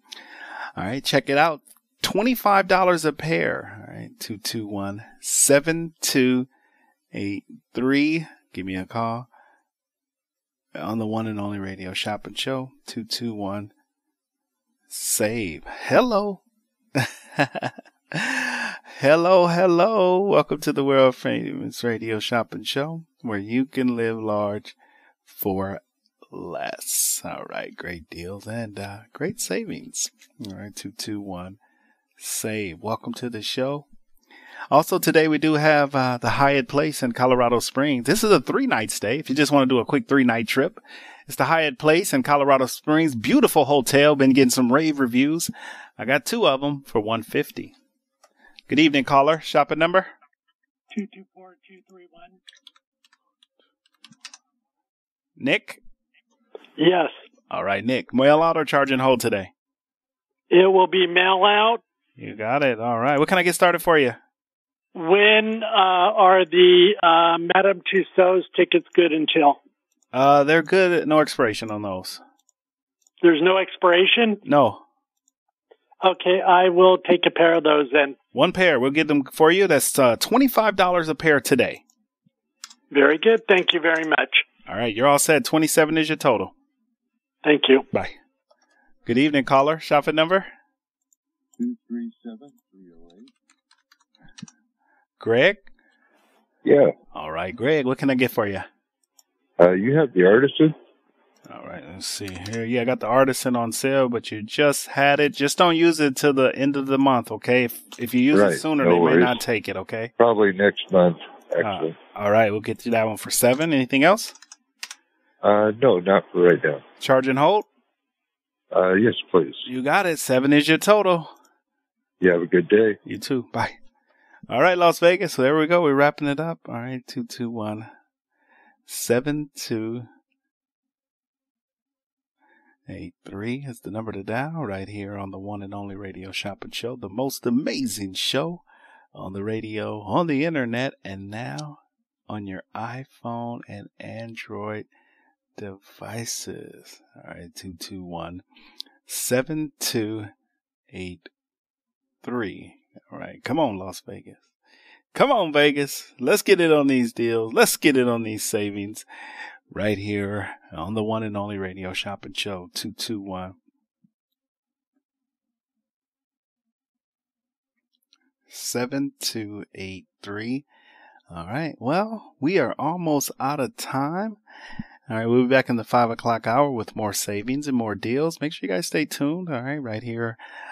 All right. Check it out. twenty-five dollars a pair. All right. two two one, seven two eight three. Give me a call on the one and only radio shopping show. two two one, save. Hello. Hello. Hello. Welcome to the world famous radio shopping show where you can live large for less. All right. Great deals and uh, great savings. All right. two two one, save. Welcome to the show. Also today we do have uh, the Hyatt Place in Colorado Springs. This is a three-night stay. If you just want to do a quick three-night trip, it's the Hyatt Place in Colorado Springs. Beautiful hotel. Been getting some rave reviews. I got two of them for one hundred fifty dollars. Good evening, caller. Shopping number? two two four, two three one. Nick? Yes. All right, Nick. Mail out or charge and hold today? It will be mail out. You got it. All right. What can I get started for you? When uh, are the uh, Madame Tussauds tickets good until? Uh, they're good. No expiration on those. There's no expiration? No. Okay, I will take a pair of those then. One pair. We'll get them for you. That's uh, twenty-five dollars a pair today. Very good. Thank you very much. All right. You're all set. twenty-seven is your total. Thank you. Bye. Good evening, caller. Shop at number? two three seven three oh eight. Greg? Yeah. All right, Greg. What can I get for you? Uh, you have the Artisan. All right, let's see here. Yeah, I got the Artisan on sale, but you just had it. Just don't use it till the end of the month, okay? If, if you use right. it sooner, no they worries. may not take it, okay? Probably next month, actually. Uh, all right, we'll get to that one for seven. Anything else? Uh, no, not for right now. Charge and hold? Uh, yes, please. You got it. Seven is your total. You have a good day. You too. Bye. All right, Las Vegas. So there we go. We're wrapping it up. All right, two, two, one, seven, two. eight three is the number to dial right here on the one and only Radio Shopping Show, the most amazing show on the radio, on the internet, and now on your iPhone and Android devices. All right, two two one, seven two eight three. All right, come on, Las Vegas. Come on, Vegas. Let's get it on these deals. Let's get it on these savings. Right here on the one and only Radio Shopping Show, two two one seven two eight three. All right. Well, we are almost out of time. All right. We'll be back in the five o'clock hour with more savings and more deals. Make sure you guys stay tuned. All right. Right here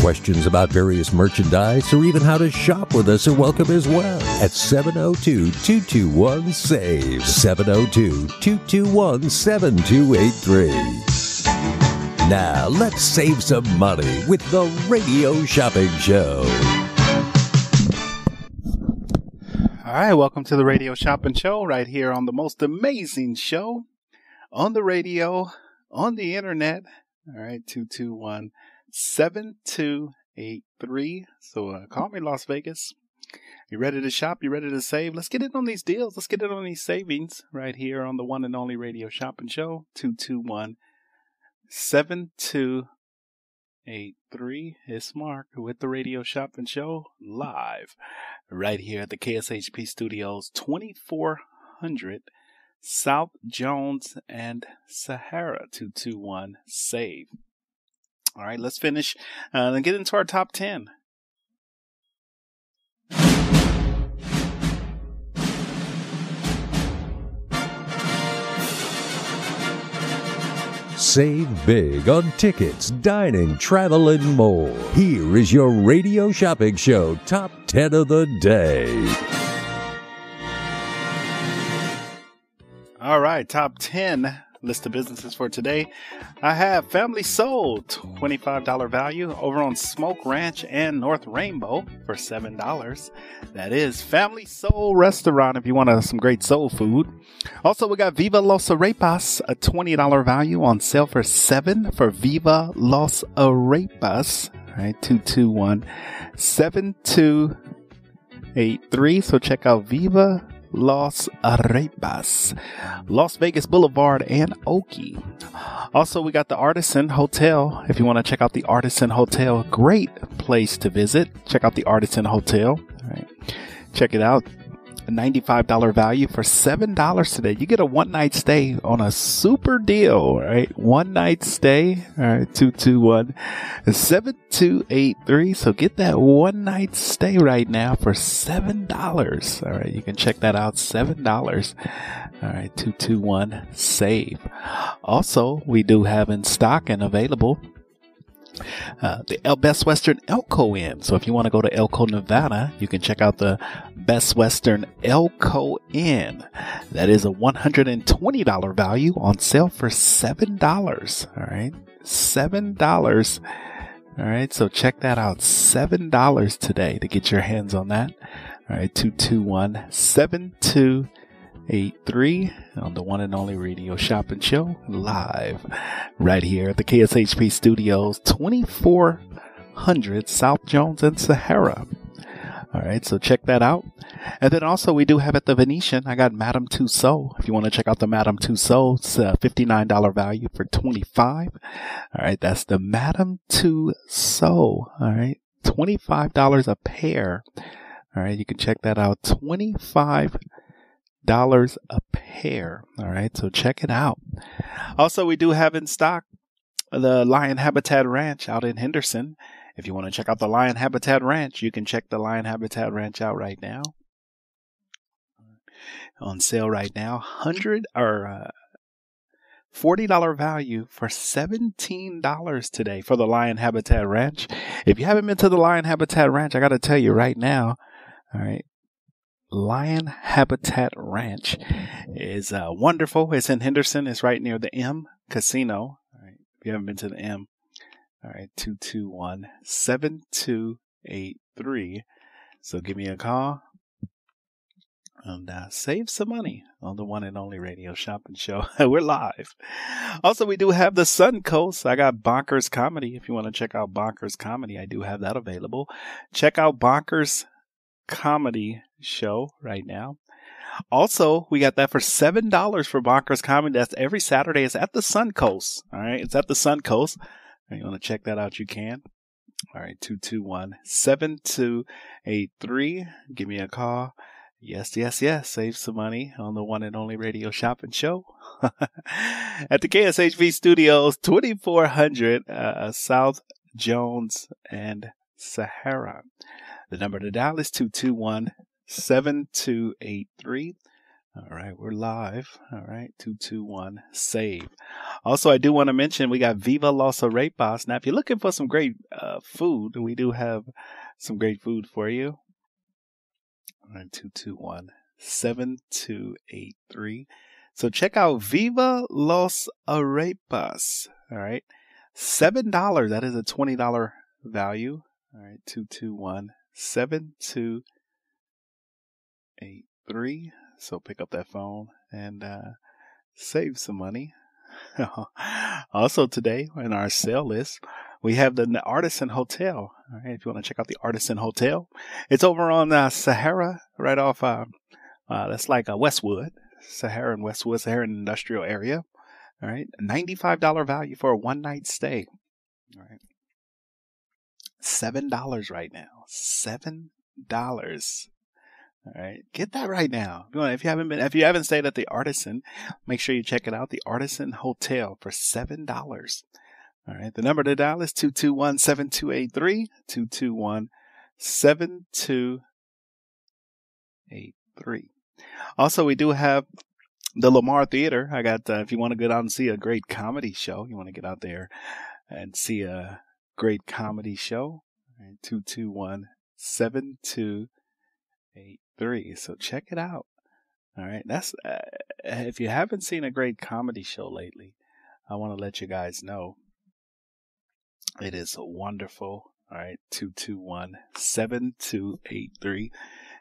Questions about various merchandise or even how to shop with us are welcome as well at seven oh two, two two one, SAVE, seven oh two, two two one, seven two eight three. Now, let's save some money with the Radio Shopping Show. All right, welcome to the Radio Shopping Show right here on the most amazing show on the radio, on the internet. All right, two two one seven two eight three. So uh, call me, Las Vegas. You ready to shop? You ready to save? Let's get in on these deals. Let's get in on these savings right here on the one and only Radio Shopping Show. two two one, seven two eight three. It's Mark with the Radio Shopping Show live right here at the K S H P Studios, twenty-four hundred South Jones and Sahara. two two one, SAVE. All right, let's finish uh, and get into our top ten. Save big on tickets, dining, travel, and more. Here is your Radio Shopping Show top ten of the day. All right, top ten. List of businesses for today. I have Family Soul, twenty-five dollars value over on Smoke Ranch and North Rainbow for seven dollars. That is Family Soul Restaurant if you want uh, some great soul food. Also, we got Viva Las Arepas, a twenty dollars value on sale for seven dollars for Viva Las Arepas. All right, two two one, seven two eight three. So check out Viva Las Arepas, Las Vegas Boulevard and Oki. Also, we got the Artisan Hotel. If you want to check out the Artisan Hotel, great place to visit. Check out the Artisan Hotel. All right. Check it out. ninety-five dollars value for seven dollars today. You get a one-night stay on a super deal, right? One-night stay, all right, two two one, seven two eight three. So get that one-night stay right now for seven dollars. All right, you can check that out, seven dollars. All right, two two one, save. Also, we do have in stock and available Uh, the Best Western Elko Inn. So if you want to go to Elko, Nevada, you can check out the Best Western Elko Inn. That is a one hundred twenty dollars value on sale for seven dollars. All right, seven dollars. All right, so check that out. seven dollars today to get your hands on that. All right, two two one, seven two eight three. eight three on the one and only Radio Shop and Show, live right here at the K S H P Studios, twenty-four hundred South Jones and Sahara. All right, so check that out. And then also we do have at the Venetian, I got Madame Tussauds. If you want to check out the Madame Tussauds, uh, fifty-nine dollars value for twenty-five dollars. All right, that's the Madame Tussauds. All right, twenty-five dollars a pair. All right, you can check that out, twenty-five dollars a pair. All right, so check it out. Also, we do have in stock the Lion Habitat Ranch out in Henderson. If you want to check out the Lion Habitat Ranch, you can check the Lion Habitat Ranch out right now. On sale right now, hundred or uh, forty dollars value for seventeen dollars today for the Lion Habitat Ranch. If you haven't been to the Lion Habitat Ranch, I got to tell you right now. All right. Lion Habitat Ranch is uh, wonderful. It's in Henderson. It's right near the M Casino. All right. If you haven't been to the M, all right, two two one, seven two eight three. So give me a call and uh, save some money on the one and only Radio Shopping Show. We're live. Also, we do have the Suncoast. I got Bonkers Comedy. If you want to check out Bonkers Comedy, I do have that available. Check out Bonkers Comedy Show right now. Also, we got that for seven dollars for Bonkers Comedy. That's every Saturday. It's at the Suncoast. All right, it's at the Suncoast. You want to check that out? You can. All right, two two one seven two eight three. Give me a call. Yes, yes, yes. Save some money on the one and only Radio Shopping Show at the K S H V Studios, twenty four hundred uh, South Jones and Sahara. The number to dial is two two one, seven two eight three. All right, we're live. All right, two two one, save. Also, I do want to mention we got Viva Las Arepas. Now, if you're looking for some great uh, food, we do have some great food for you. All right, two two one, seven two eight three. So check out Viva Las Arepas. All right, seven dollars. That is a twenty dollars value. All right, two two one, seven two eight three. So pick up that phone and uh, save some money. Also today in our sale list, we have the Artisan Hotel. All right, if you want to check out the Artisan Hotel, it's over on uh, Sahara, right off. Uh, uh, that's like a Westwood, Sahara and Westwood, Sahara and industrial area. All right, ninety-five dollars value for a one-night stay. All right. seven dollars right now. seven dollars. All right. Get that right now. If you haven't been, if you haven't stayed at the Artisan, make sure you check it out. The Artisan Hotel for seven dollars. All right. The number to dial is two two one, seven two eight three. two two one, seven two eight three. Also, we do have the Lamar Theater. I got, uh, if you want to get out and see a great comedy show, you want to get out there and see a great comedy show. Right, two two one, seven two eight three. So check it out. All right, that's uh, if you haven't seen a great comedy show lately, I want to let you guys know it is wonderful. All right, two two one, seven two eight three.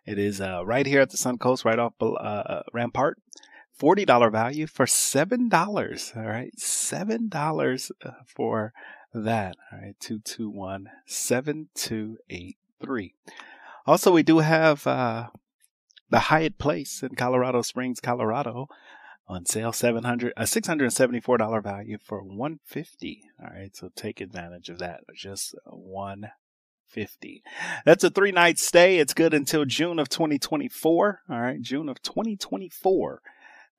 It is uh, right here at the Suncoast, right off uh, Rampart. forty dollars value for seven dollars. All right, seven dollars for that. All right, two two one, seven two eight three. Also, we do have uh, the Hyatt Place in Colorado Springs, Colorado, on sale, seven hundred dollars, a six hundred seventy-four dollars value for one hundred fifty dollars. All right, so take advantage of that. Just one hundred fifty dollars. fifty. That's a three night stay. It's good until June of twenty twenty-four. All right. June of twenty twenty-four.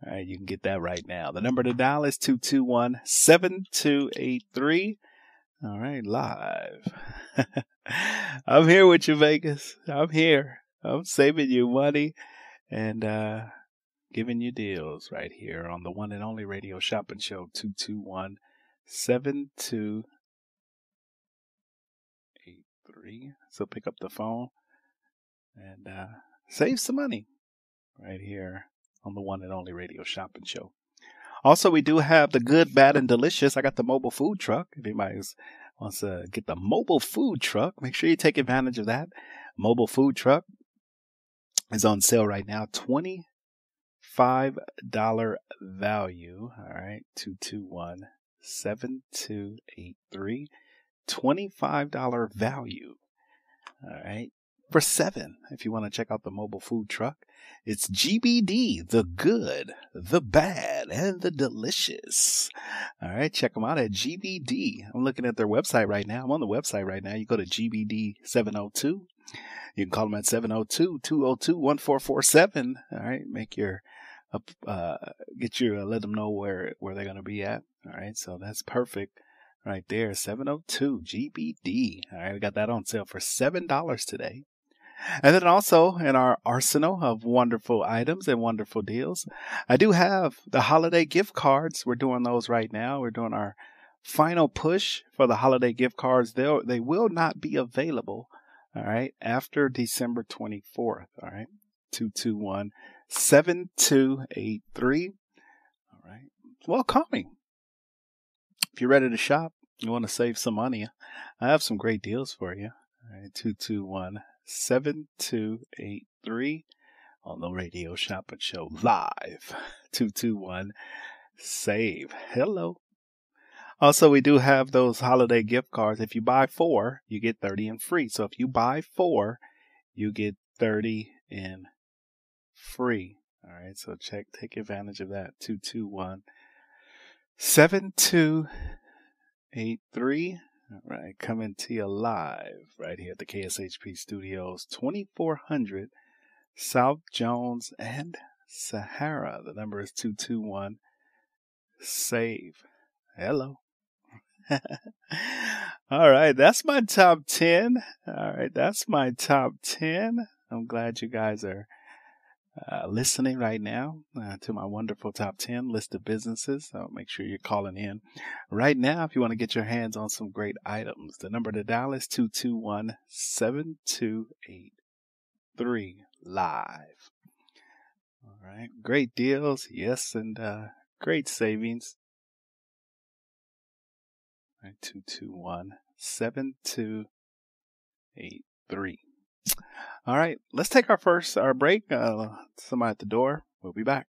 All right. You can get that right now. The number to dial is two two one, seven two eight three. All right. Live. I'm here with you, Vegas. I'm here. I'm saving you money and, uh, giving you deals right here on the one and only radio shopping show, two two one, seven two eight three. So pick up the phone and uh, save some money right here on the one and only radio shopping show. Also, we do have the Good, Bad, and Delicious. I got the mobile food truck. If anybody wants to get the mobile food truck, make sure you take advantage of that. Mobile food truck is on sale right now, twenty dollars. five dollar value. All right. two two one, seven two eight three. twenty-five dollars value. All right. For seven, if you want to check out the mobile food truck, it's G B D, the good, the bad, and the delicious. All right. Check them out at G B D. I'm looking at their website right now. I'm on the website right now. You go to G B D seven oh two. You can call them at seven oh two, two oh two, one four four seven. All right. Make your, uh, get your, uh, let them know where, where they're going to be at. All right. So that's perfect right there. seven oh two G B D. All right. We got that on sale for seven dollars today. And then also in our arsenal of wonderful items and wonderful deals, I do have the holiday gift cards. We're doing those right now. We're doing our final push for the holiday gift cards. They'll, they will not be available. All right. After December twenty-fourth. All right. two two one, seven two eight three. All right. Well, call me. If you're ready to shop, you want to save some money, I have some great deals for you. All right. two two one, seven two eight three on the radio shopping show live. two two one, save. Hello. Also, we do have those holiday gift cards. If you buy four, you get thirty in free. So if you buy four, you get thirty in free. All right. So check, take advantage of that. two two one, seven two eight three. All right. Coming to you live right here at the K S H P Studios, twenty-four hundred South Jones and Sahara. The number is two two one, save. Hello. All right. That's my top ten. All right. That's my top ten. I'm glad you guys are uh, listening right now uh, to my wonderful top ten list of businesses. So make sure you're calling in right now if you want to get your hands on some great items. The number to dial is two two one, seven two eight three live. All right. Great deals. Yes. And uh, great savings. Right, two two one, seven two eight three. All right, let's take our first our break. Uh, somebody at the door. We'll be back.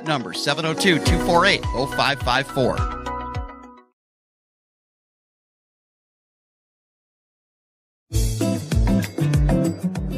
number, seven oh two, two four eight, oh five five four.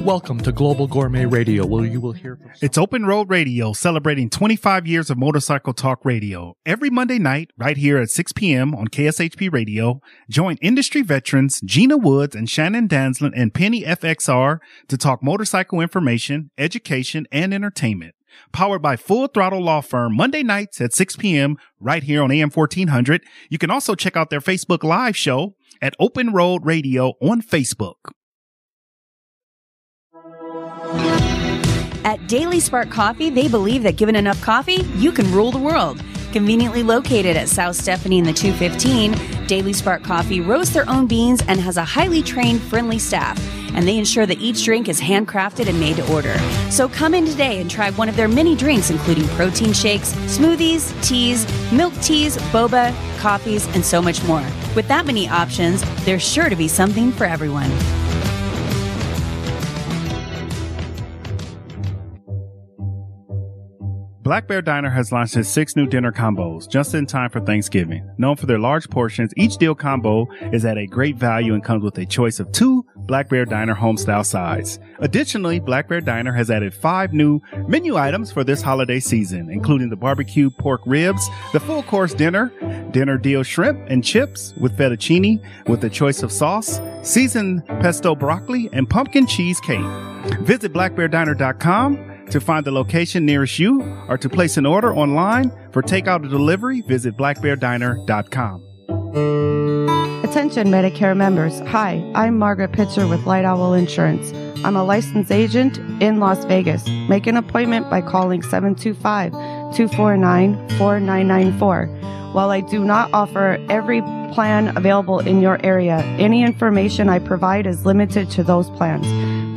Welcome to Global Gourmet Radio, where you will hear from... It's Open Road Radio, celebrating twenty-five years of motorcycle talk radio. Every Monday night, right here at six p.m. on K S H P Radio, join industry veterans Gina Woods and Shannon Danslin and Penny F X R to talk motorcycle information, education, and entertainment. Powered by Full Throttle Law Firm, Monday nights at six p.m. right here on A M fourteen hundred. You can also check out their Facebook Live show at Open Road Radio on Facebook. At Daily Spark Coffee, they believe that given enough coffee, you can rule the world. Conveniently located at South Stephanie in the two fifteen, Daily Spark Coffee roasts their own beans and has a highly trained, friendly staff. and they ensure that each drink is handcrafted and made to order. So come in today and try one of their many drinks, including protein shakes, smoothies, teas, milk teas, boba, coffees, and so much more. With that many options, there's sure to be something for everyone. Black Bear Diner has launched its six new dinner combos just in time for Thanksgiving. Known for their large portions, each deal combo is at a great value and comes with a choice of two Black Bear Diner homestyle sides. Additionally, Black Bear Diner has added five new menu items for this holiday season, including the barbecue pork ribs, the full course dinner, dinner deal shrimp and chips with fettuccine with a choice of sauce, seasoned pesto broccoli, and pumpkin cheesecake. Visit black bear diner dot com to find the location nearest you, or to place an order online for takeout or delivery, visit black bear diner dot com. Attention Medicare members. Hi, I'm Margaret Pitcher with Light Owl Insurance. I'm a licensed agent in Las Vegas. Make an appointment by calling seven two five, two four nine, four nine nine four. While I do not offer every plan available in your area, any information I provide is limited to those plans.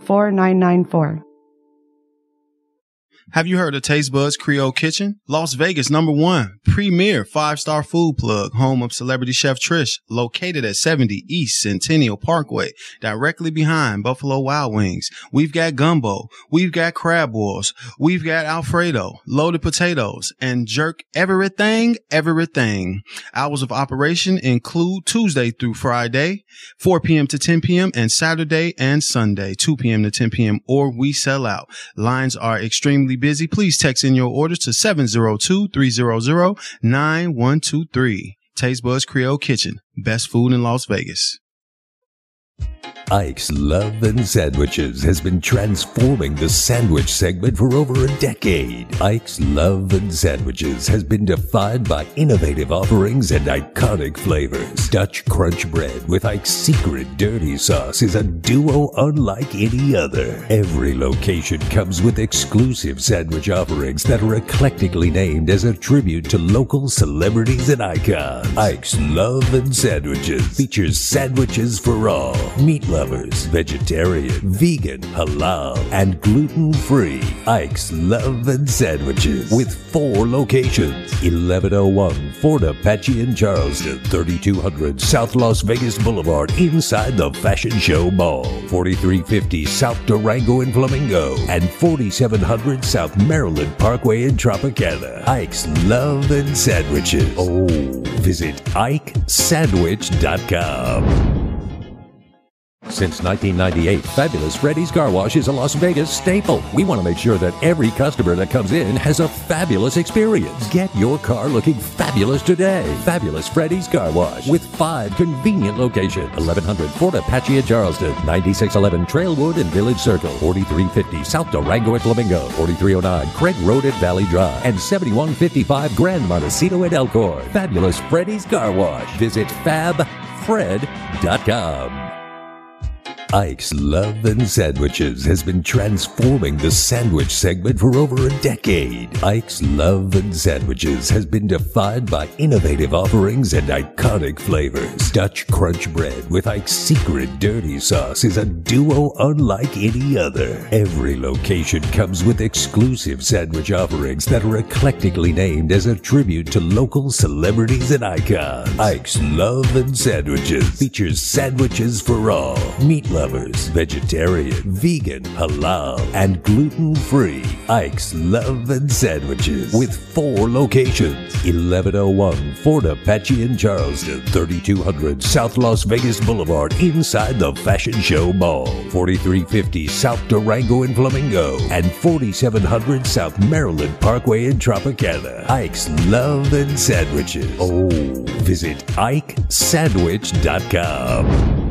four nine nine four. Have you heard of Taste Buds Creole Kitchen? Las Vegas number one, premier five-star food plug, home of celebrity chef Trish, located at seventy East Centennial Parkway, directly behind Buffalo Wild Wings. We've got gumbo, we've got crab balls, we've got Alfredo, loaded potatoes, and jerk everything, everything. Hours of operation include Tuesday through Friday, four p.m. to ten p.m., and Saturday and Sunday, two p.m. to ten p.m., or we sell out. Lines are extremely busy. Please text in your orders to seven zero two, three zero zero, nine one two three. Taste Buds Creole Kitchen, best food in Las Vegas. Ike's Love and Sandwiches has been transforming the sandwich segment for over a decade. Ike's Love and Sandwiches has been defined by innovative offerings and iconic flavors. Dutch crunch bread with Ike's secret dirty sauce is a duo unlike any other. Every location comes with exclusive sandwich offerings that are eclectically named as a tribute to local celebrities and icons. Ike's Love and Sandwiches features sandwiches for all. Meat lovers, vegetarian, vegan, halal, and gluten-free. Ike's Love and Sandwiches with four locations. eleven oh one Fort Apache in Charleston, thirty-two hundred South Las Vegas Boulevard inside the Fashion Show Mall, forty-three fifty South Durango in Flamingo, and forty-seven hundred South Maryland Parkway in Tropicana. Ike's Love and Sandwiches. Oh, visit ike sandwich dot com. Since nineteen ninety-eight, Fabulous Freddy's Car Wash is a Las Vegas staple. We want to make sure that every customer that comes in has a fabulous experience. Get your car looking fabulous today. Fabulous Freddy's Car Wash with five convenient locations. eleven hundred Fort Apache in Charleston, ninety-six eleven Trailwood and Village Circle, forty-three fifty South Durango at Flamingo, forty-three oh nine Craig Road at Valley Drive, and seventy-one fifty-five Grand Montecito at Elkhorn. Fabulous Freddy's Car Wash. Visit fab fred dot com. Ike's Love and Sandwiches has been transforming the sandwich segment for over a decade. Ike's Love and Sandwiches has been defined by innovative offerings and iconic flavors. Dutch crunch bread with Ike's secret dirty sauce is a duo unlike any other. Every location comes with exclusive sandwich offerings that are eclectically named as a tribute to local celebrities and icons. Ike's Love and Sandwiches features sandwiches for all. Meat lovers, Lovers, vegetarian, vegan, halal, and gluten-free. Ike's Love and Sandwiches with four locations. eleven oh one Fort Apache in Charleston, thirty-two hundred South Las Vegas Boulevard inside the Fashion Show Mall, forty-three fifty South Durango in Flamingo, and forty-seven hundred South Maryland Parkway in Tropicana. Ike's Love and Sandwiches. Oh, visit ike sandwich dot com.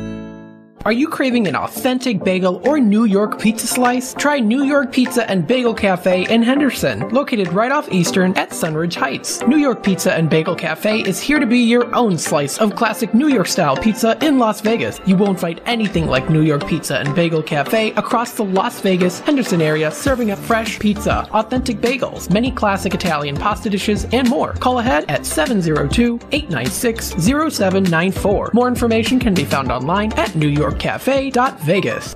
Are you craving an authentic bagel or New York pizza slice? Try New York Pizza and Bagel Cafe in Henderson, located right off Eastern at Sunridge Heights. New York Pizza and Bagel Cafe is here to be your own slice of classic New York-style pizza in Las Vegas. You won't find anything like New York Pizza and Bagel Cafe across the Las Vegas-Henderson area, serving up fresh pizza, authentic bagels, many classic Italian pasta dishes, and more. Call ahead at seven oh two, eight nine six, oh seven nine four. More information can be found online at New York Cafe.Vegas.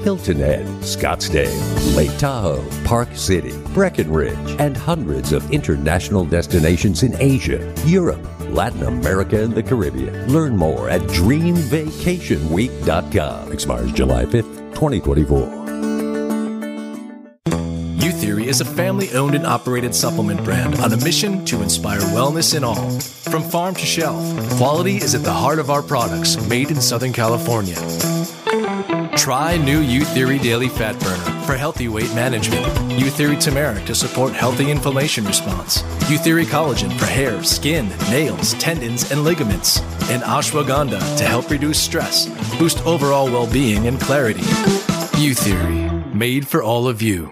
Hilton Head, Scottsdale, Lake Tahoe, Park City, Breckenridge, and hundreds of international destinations in Asia, Europe, Latin America, and the Caribbean. Learn more at dream vacation week dot com. Expires July fifth, twenty twenty-four. Youtheory is a family-owned and operated supplement brand on a mission to inspire wellness in all. From farm to shelf, quality is at the heart of our products, made in Southern California. Try new Youtheory Daily Fat Burner for healthy weight management. Youtheory Turmeric to support healthy inflammation response. Youtheory Collagen for hair, skin, nails, tendons, and ligaments. And Ashwagandha to help reduce stress, boost overall well-being and clarity. Youtheory, made for all of you.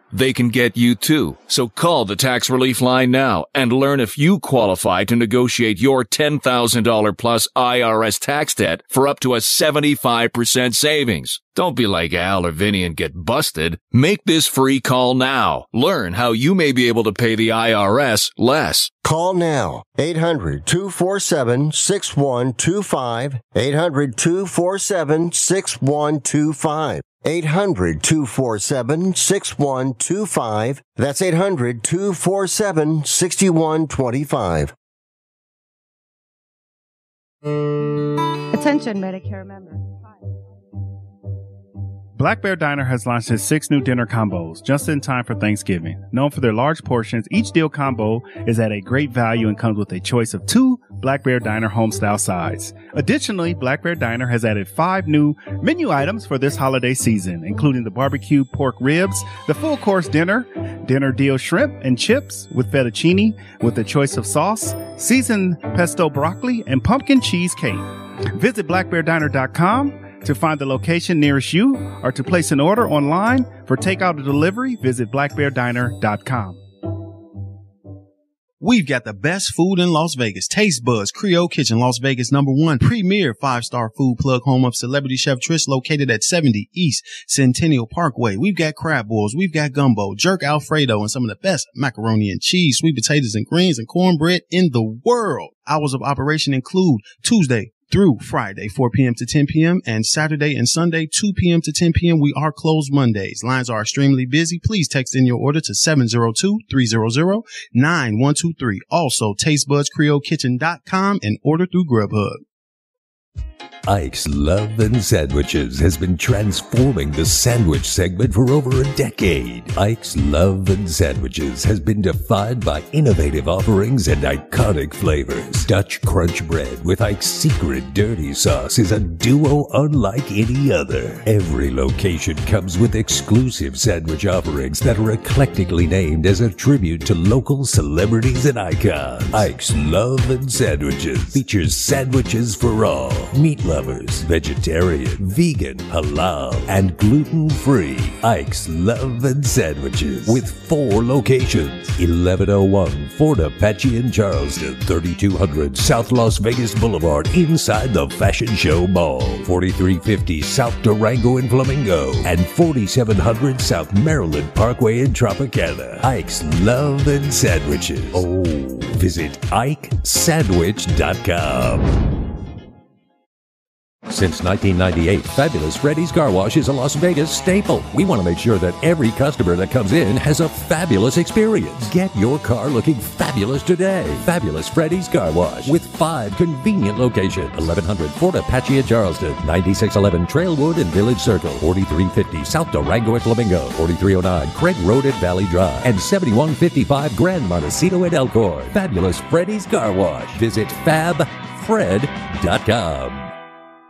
They can get you too. So call the tax relief line now and learn if you qualify to negotiate your ten thousand dollars plus I R S tax debt for up to a seventy-five percent savings. Don't be like Al or Vinny and get busted. Make this free call now. Learn how you may be able to pay the I R S less. Call now. eight hundred, two four seven, six one two five. eight hundred, two four seven, six one two five. eight hundred, two four seven, six one two five. That's eight hundred, two four seven, six one two five. Attention, Medicare members. Black Bear Diner has launched its six new dinner combos just in time for Thanksgiving. Known for their large portions, each deal combo is at a great value and comes with a choice of two Black Bear Diner homestyle sides. Additionally, Black Bear Diner has added five new menu items for this holiday season, including the barbecue pork ribs, the full course dinner, dinner deal shrimp and chips with fettuccine with a choice of sauce, seasoned pesto broccoli, and pumpkin cheesecake. Visit black bear diner dot com to find the location nearest you or to place an order online for takeout or delivery. Visit black bear diner dot com. We've got the best food in Las Vegas. Taste Buds Creole Kitchen, Las Vegas number one premier five-star food plug, home of celebrity chef Trish, located at seventy East Centennial Parkway. We've got crab balls, we've got gumbo, jerk Alfredo, and some of the best macaroni and cheese, sweet potatoes and greens, and cornbread in the world. Hours of operation include Tuesday through Friday, four p.m. to ten p.m., and Saturday and Sunday, two p.m. to ten p.m. We are closed Mondays. Lines are extremely busy. Please text in your order to seven zero two, three zero zero, nine one two three. Also, taste buds creole kitchen dot com and order through Grubhub. Ike's Love and Sandwiches has been transforming the sandwich segment for over a decade. Ike's Love and Sandwiches has been defined by innovative offerings and iconic flavors. Dutch crunch bread with Ike's secret dirty sauce is a duo unlike any other. Every location comes with exclusive sandwich offerings that are eclectically named as a tribute to local celebrities and icons. Ike's Love and Sandwiches features sandwiches for all. Meat lovers, vegetarian, vegan, halal, and gluten-free. Ike's Love and Sandwiches with four locations. eleven oh one Fort Apache in Charleston, thirty-two hundred South Las Vegas Boulevard inside the Fashion Show Mall, forty-three fifty South Durango in Flamingo, and forty-seven hundred South Maryland Parkway in Tropicana. Ike's Love and Sandwiches. Oh, visit ike sandwich dot com. Since nineteen ninety-eight, Fabulous Freddy's Car Wash is a Las Vegas staple. We want to make sure that every customer that comes in has a fabulous experience. Get your car looking fabulous today. Fabulous Freddy's Car Wash with five convenient locations. eleven hundred Fort Apache in Charleston, ninety-six eleven Trailwood and Village Circle, forty-three fifty South Durango at Flamingo, forty-three oh nine Craig Road at Valley Drive, and seventy-one fifty-five Grand Montecito at Elkhorn. Fabulous Freddy's Car Wash. Visit fab fred dot com.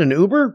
an Uber?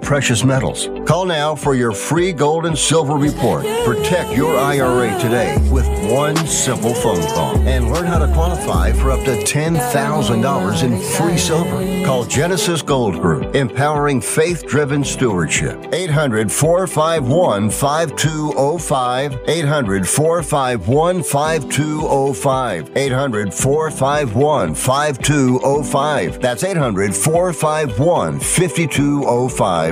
precious metals. Call now for your free gold and silver report. Protect your I R A today with one simple phone call and learn how to qualify for up to ten thousand dollars in free silver. Call Genesis Gold Group, empowering faith-driven stewardship. eight hundred, four five one, five two zero five. eight hundred, four five one, five two zero five. eight hundred, four five one, five two zero five. That's eight hundred, four five one, five two zero five.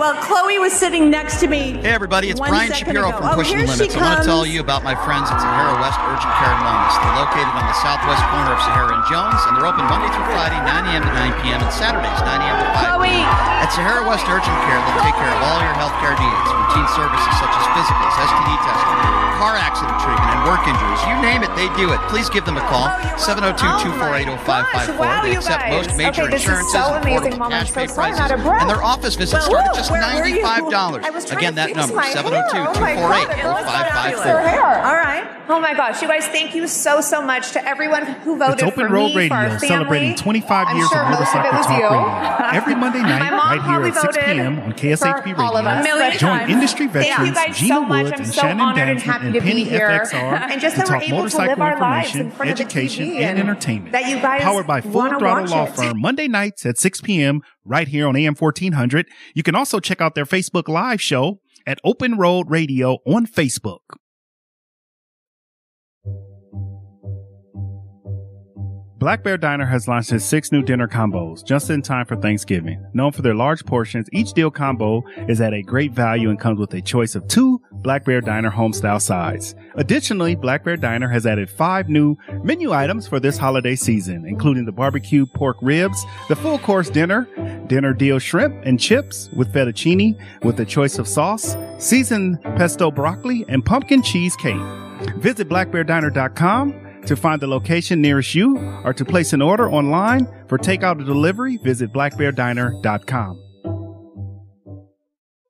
Well, Chloe was sitting next to me. Hey, everybody. It's Brian Shapiro from Pushing the Limits. I want to tell you about my friends at Sahara West Urgent Care and Wellness. They're located on the southwest corner of Sahara and Jones, and they're open Monday through Friday, nine a.m. to nine p.m., and Saturdays, nine a.m. to five p.m. Chloe! At Sahara West Urgent Care, they'll take care of all your health care needs, routine services such as physicals, S T D testing, car accident treatment, and work injuries. You name it, they do it. Please give them a call, seven zero two, two four eight, zero five five four. They accept most major insurances and affordable cash pay prices, and their office visits start at just ninety-five dollars. Again, that number, seven zero two, two four eight, zero five five four. All right. Oh, my gosh. You guys, thank you so, so much to everyone who voted for me, for our family. It's Open Road Radio, celebrating twenty-five years of Riverside Talk Radio. Every Monday night, right here at six p.m. on K S H B Radio. Join industry veterans Gina Woods and Shannon Danzman and Penny F X R to talk motorcycle information, education, and entertainment. Powered by Full Throttle Law Firm, Monday nights at six p.m. right here on A M fourteen hundred. You can also check out their Facebook Live show at Open Road Radio on Facebook. Black Bear Diner has launched its six new dinner combos just in time for Thanksgiving. Known for their large portions, each deal combo is at a great value and comes with a choice of two Black Bear Diner homestyle sides. Additionally, Black Bear Diner has added five new menu items for this holiday season, including the barbecue pork ribs, the full course dinner, dinner deal shrimp and chips with fettuccine with a choice of sauce, seasoned pesto broccoli, and pumpkin cheesecake. Visit black bear diner dot com to find the location nearest you or to place an order online for takeout or delivery. Visit black bear diner dot com.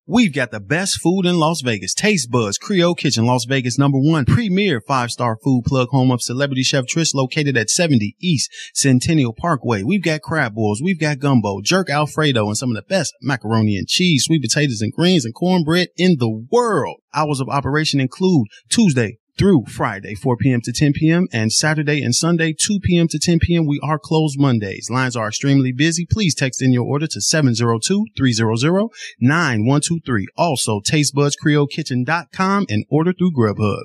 We've got the best food in Las Vegas. Taste Buds Creole Kitchen, Las Vegas number one, premier five-star food plug, home of celebrity chef Trish, located at seventy East Centennial Parkway. We've got crab boils, we've got gumbo, jerk Alfredo, and some of the best macaroni and cheese, sweet potatoes and greens, and cornbread in the world. Hours of operation include Tuesday through Friday, four p.m. to ten p.m., and Saturday and Sunday, two p.m. to ten p.m. We are closed Mondays. Lines are extremely busy. Please text in your order to seven zero two, three zero zero, nine one two three. Also, taste buds creole kitchen dot com and order through Grubhub.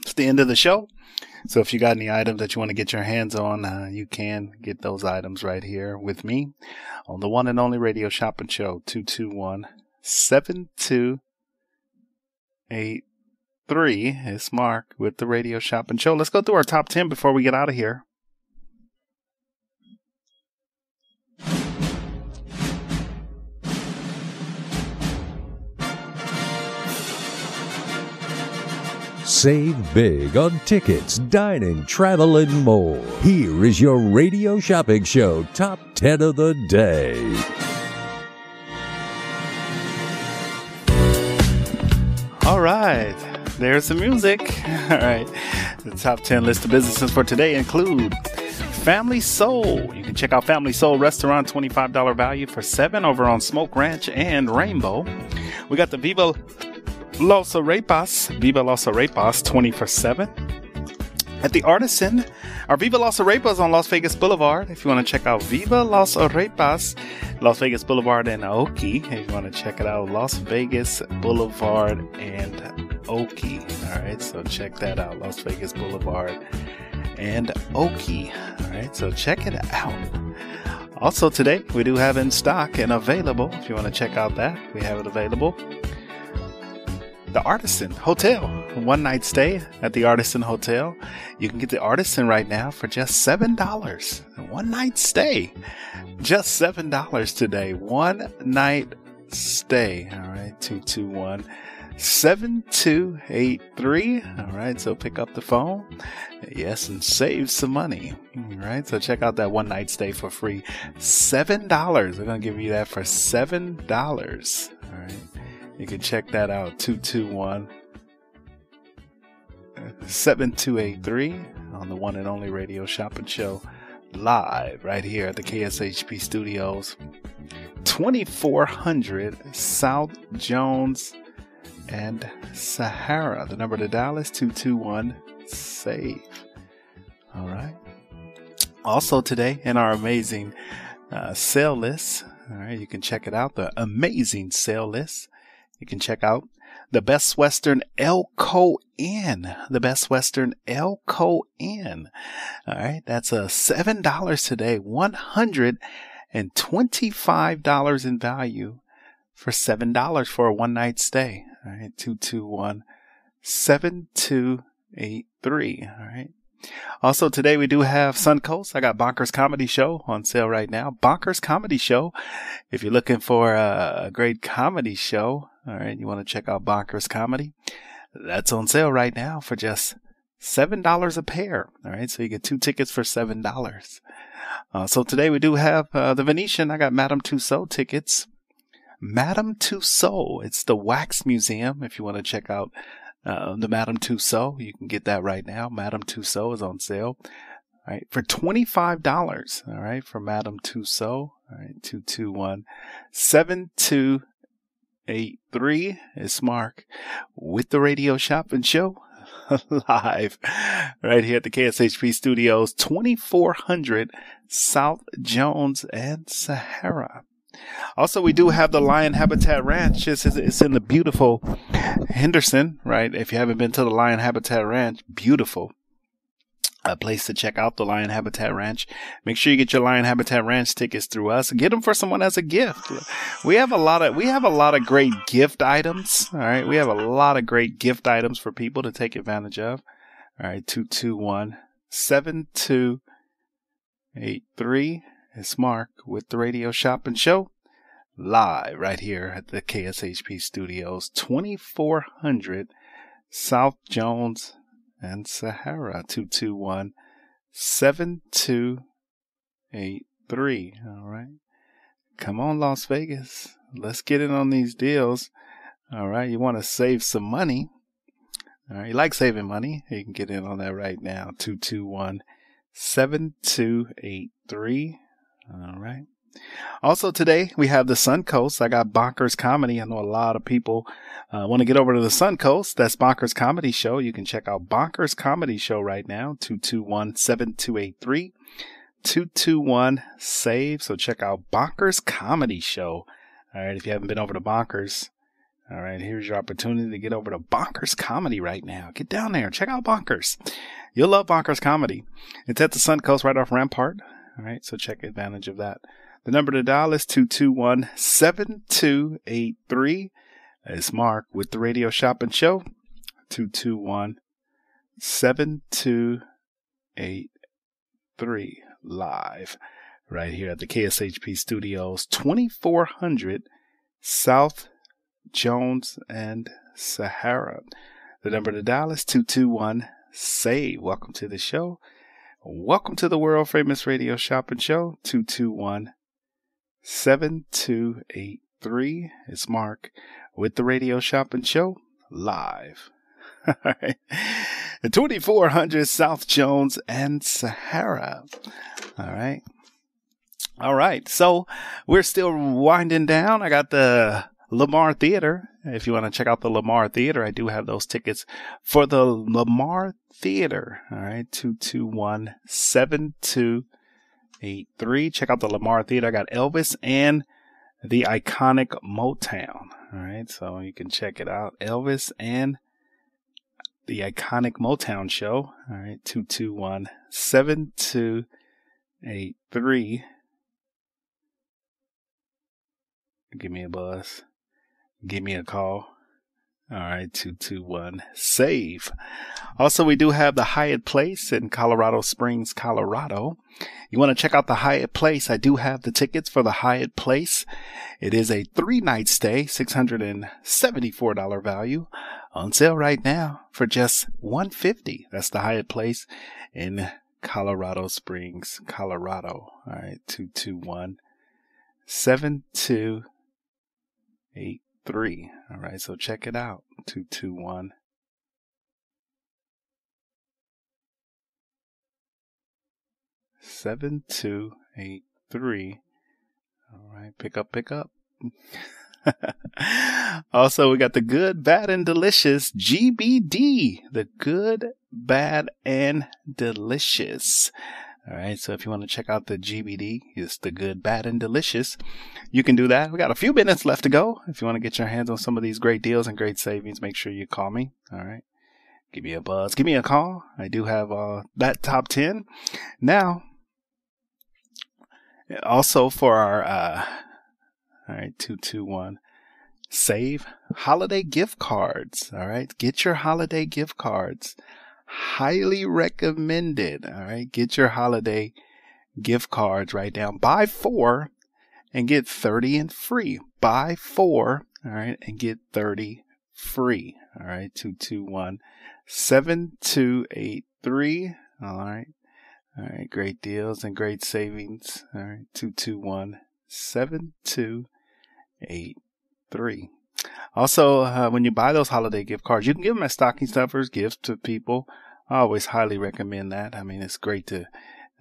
It's the end of the show. So if you got any items that you want to get your hands on, uh, you can get those items right here with me on the one and only Radio Shopping Show, two two one, seven two eight three. It's Mark with the Radio Shopping Show. Let's go through our top ten before we get out of here. Save big on tickets, dining, travel, and more. Here is your Radio Shopping Show Top ten of the Day. All right, there's the music. All right, the top ten list of businesses for today include Family Soul. You can check out Family Soul Restaurant, twenty-five dollars value for seven over on Smoke Ranch and Rainbow. We got the Viva Las Arepas, Viva Las Arepas, twenty for seven. At the Artisan, our Viva Las Arepas on Las Vegas Boulevard. If you want to check out Viva Las Arepas, Las Vegas Boulevard and Okie. If you want to check it out, Las Vegas Boulevard and Okie. All right, so check that out, Las Vegas Boulevard and Okie. All right, so check it out. Also today, we do have in stock and available. If you want to check out that, we have it available. The Artisan Hotel, one night stay at the Artisan Hotel. You can get the Artisan right now for just seven dollars. One night stay, just seven dollars today. One night stay. All right, two two one, seven two eight three. All right, so pick up the phone. Yes, and save some money. All right, so check out that one night stay for free. seven dollars. We're going to give you that for seven dollars. All right. You can check that out, two two one, seven two eight three on the one and only Radio Shopping Show, live right here at the K S H B Studios, twenty-four hundred South Jones and Sahara. The number to dial is two two one, save. All right. Also today in our amazing uh, sale list, all right, you can check it out, the amazing sale list. You can check out the Best Western Elko Inn. The Best Western Elko Inn. All right. That's a seven dollars today. one hundred twenty-five dollars in value for seven dollars for a one night stay. All right. two two one, seven two eight three. All right. Also today we do have Suncoast. I got Bonkers Comedy Show on sale right now. Bonkers Comedy Show. If you're looking for a great comedy show, all right, you want to check out Bonkers Comedy. That's on sale right now for just seven dollars a pair. All right, so you get two tickets for seven dollars. Uh, so today we do have uh, the Venetian. I got Madame Tussauds tickets. Madame Tussauds. It's the Wax Museum. If you want to check out Uh, the Madame Tussauds, you can get that right now. Madame Tussauds is on sale, all right, for twenty-five dollars. All right, for Madame Tussauds, all right, two two one, seven two eight three. It's Mark with the Radio Shopping Show live right here at the K S H P Studios, twenty-four hundred South Jones and Sahara. Also, we do have the Lion Habitat Ranch. It's, it's in the beautiful Henderson, right? If you haven't been to the Lion Habitat Ranch, beautiful a place to check out the Lion Habitat Ranch. Make sure you get your Lion Habitat Ranch tickets through us. Get them for someone as a gift. We have a lot of we have a lot of great gift items. All right, we have a lot of great gift items for people to take advantage of. All right, two two one seven two eight three. It's Mark with the Radio Shopping Show, live right here at the K S H P Studios, twenty-four hundred South Jones and Sahara, two two one, seven two eight three. All right. Come on, Las Vegas. Let's get in on these deals. All right. You want to save some money. All right. You like saving money. You can get in on that right now, two two one, seven two eight three. All right. Also today we have the Suncoast. I got Bonkers Comedy. I know a lot of people uh, want to get over to the Suncoast. That's Bonkers Comedy Show. You can check out Bonkers Comedy Show right now. two two one, seven two eight three. two two one, save. So check out Bonkers Comedy Show. All right. If you haven't been over to Bonkers, all right, here's your opportunity to get over to Bonkers Comedy right now. Get down there. Check out Bonkers. You'll love Bonkers Comedy. It's at the Suncoast right off Rampart. All right, so check advantage of that. The number to dial is two two one, seven two eight three. It's Mark with the Radio Shopping Show, two two one, seven two eight three, live right here at the K S H P Studios, twenty-four hundred South Jones and Sahara. The number to dial is two two one, save. Welcome to the show. Welcome to the world famous Radio Shopping Show, two two one, seven two eight three. It's Mark with the Radio Shopping Show, live. twenty-four hundred South Jones and Sahara. All right. All right. So we're still winding down. I got the Lamar Theater. If you want to check out the Lamar Theater, I do have those tickets for the Lamar Theater. All right. two two one, seven two eight three. Check out the Lamar Theater. I got Elvis and the Iconic Motown. All right. So you can check it out. Elvis and the Iconic Motown Show. All right. two two one, seven two eight three. Give me a buzz. Give me a call. All right. two two one, save. Also, we do have the Hyatt Place in Colorado Springs, Colorado. You want to check out the Hyatt Place? I do have the tickets for the Hyatt Place. It is a three-night stay, six hundred seventy-four dollars value, on sale right now for just one hundred fifty dollars. That's the Hyatt Place in Colorado Springs, Colorado. All right. two two one, seven two eight three. All right, so check it out. two two one. seven two eight three. All right, pick up, pick up. Also, we got the Good, Bad, and Delicious, G B D. The Good, Bad, and Delicious. All right, so if you want to check out the G B D, it's the Good, Bad, and Delicious. You can do that. We got a few minutes left to go. If you want to get your hands on some of these great deals and great savings, make sure you call me. All right, give me a buzz, give me a call. I do have uh, that top ten now. Also for our uh, all right, two two one. Save holiday gift cards. All right, get your holiday gift cards. Highly recommended. All right, get your holiday gift cards right now. Buy four and get thirty and free. Buy four, all right, and get thirty free. All right, two two one seven two eight three. All right, all right, great deals and great savings. All right, two two one seven two eight three. Also, uh, when you buy those holiday gift cards, you can give them as stocking stuffers, gifts to people. I always highly recommend that. I mean, it's great to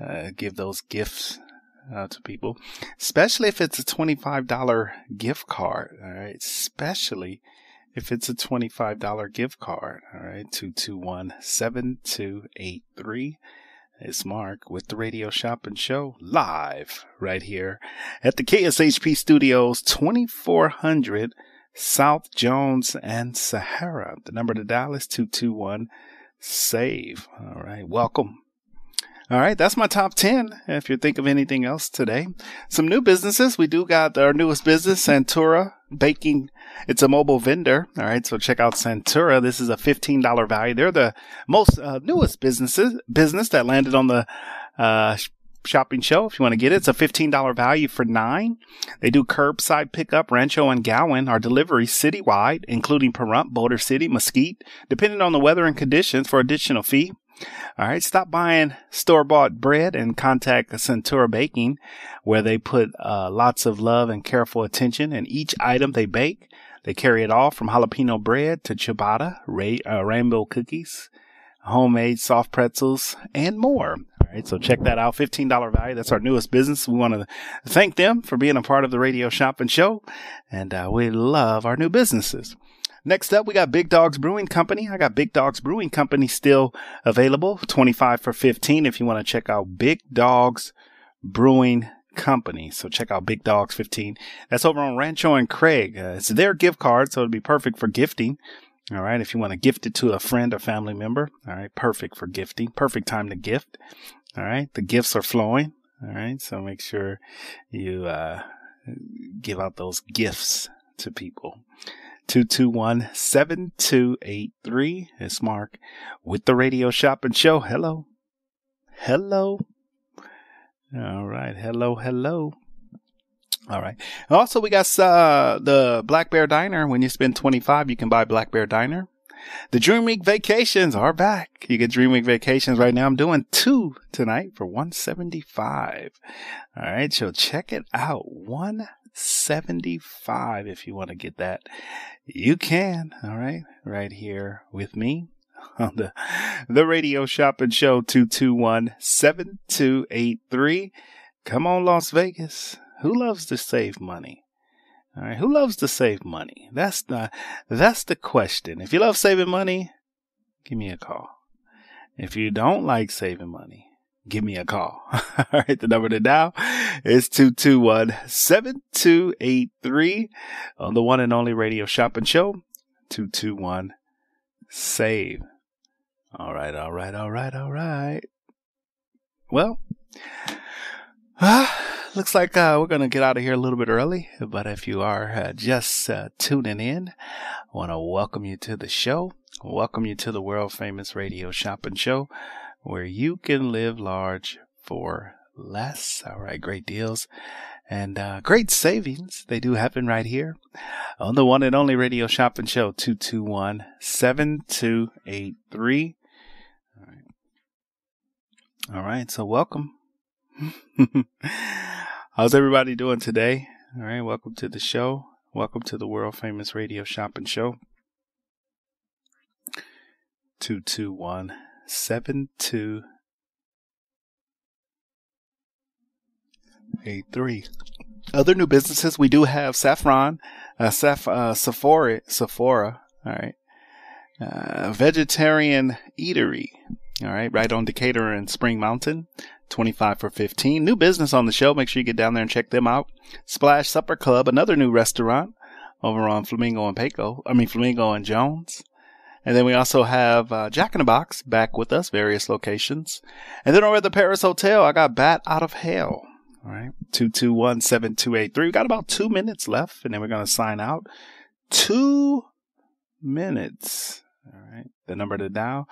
uh, give those gifts uh, to people, especially if it's a twenty-five dollars gift card. All right, especially if it's a twenty-five dollars gift card. All right, two two one, seven two eight three. It's Mark with the Radio Shopping Show live right here at the K S H P Studios, twenty-four hundred South Jones and Sahara. The number to dial is two two one, save. All right, welcome. All right, that's my top ten. If you think of anything else today, some new businesses. We do got our newest business, Centuri Baking. It's a mobile vendor. All right, so check out Centuri. This is a fifteen dollars value. They're the most uh, newest businesses business that landed on the uh, shopping show. If you want to get it, it's a fifteen dollars value for nine. They do curbside pickup. Rancho and Gowan are delivery citywide, including Pahrump, Boulder City, Mesquite, depending on the weather and conditions, for additional fee. All right, stop buying store-bought bread and contact Centuri Baking, where they put uh, lots of love and careful attention in each item they bake. They carry it all from jalapeno bread to ciabatta, ray, uh, rainbow cookies, homemade soft pretzels, and more. All right, so check that out. fifteen dollars value. That's our newest business. We want to thank them for being a part of the Radio Shopping Show, and uh, we love our new businesses. Next up, we got Big Dogs Brewing Company. I got Big Dogs Brewing Company still available, twenty-five for fifteen if you want to check out Big Dogs Brewing Company. So check out Big Dogs fifteen. That's over on Rancho and Craig. Uh, it's their gift card, so it'd be perfect for gifting. All right, if you want to gift it to a friend or family member, all right, perfect for gifting. Perfect time to gift. All right, the gifts are flowing. All right, so make sure you uh, give out those gifts to people. two two one, seven two eight three. It's Mark with the Radio Shopping Show. Hello. Hello. All right. Hello. Hello. All right. Also, we got uh, the Black Bear Diner. When you spend twenty-five dollars, you can buy Black Bear Diner. The Dream Week Vacations are back. You get Dream Week Vacations right now. I'm doing two tonight for one hundred seventy-five dollars. All right. So check it out. One seventy-five if you want to get that. You can, all right, right here with me on the, the Radio Shopping Show, two two one, seven two eight three. Come on, Las Vegas. Who loves to save money? All right, who loves to save money? That's the, that's the question. If you love saving money, give me a call. If you don't like saving money, give me a call. All right, the number to dial is two two one, seven two eight three on the one and only Radio Shopping Show, two two one, save. All right, all right, all right, all right. Well, uh, looks like uh, we're going to get out of here a little bit early, but if you are uh, just uh, tuning in, I want to welcome you to the show. Welcome you to the world-famous Radio Shopping Show, where you can live large for less. All right, great deals and uh, great savings. They do happen right here on the one and only Radio Shopping Show, two two one, seven two eight three. All right, all right, so welcome. How's everybody doing today? All right, welcome to the show. Welcome to the world-famous Radio Shopping Show. two two one, seven two eight three. Other new businesses we do have: Saffron, uh, Saf, uh, Sephora, Sephora. All right, uh, Vegetarian Eatery. All right, right on Decatur and Spring Mountain, twenty-five for fifteen. New business on the show. Make sure you get down there and check them out. Splash Supper Club, another new restaurant over on Flamingo and Paco. I mean Flamingo and Jones. And then we also have uh, Jack in the Box back with us, various locations. And then over at the Paris Hotel, I got Bat Out of Hell. All right, two two one, seven two eight three. We got about two minutes left, and then we're going to sign out. Two minutes. All right, the number to dial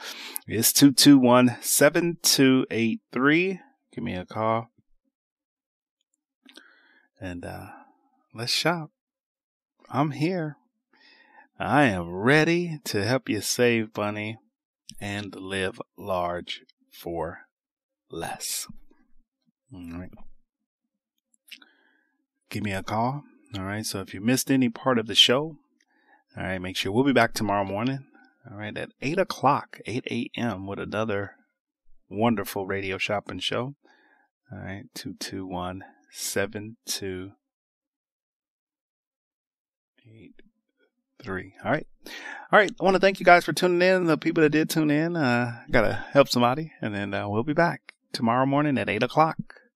is two two one, seven two eight three. Give me a call. And uh, let's shop. I'm here. I am ready to help you save money and live large for less. All right. Give me a call. All right. So if you missed any part of the show, all right, make sure we'll be back tomorrow morning. All right. At eight o'clock, eight a.m. with another wonderful Radio Shopping Show. All right. two two one, seven two eight three. All right. All right. I want to thank you guys for tuning in. The people that did tune in, uh, got to help somebody. And then uh, we'll be back tomorrow morning at eight o'clock.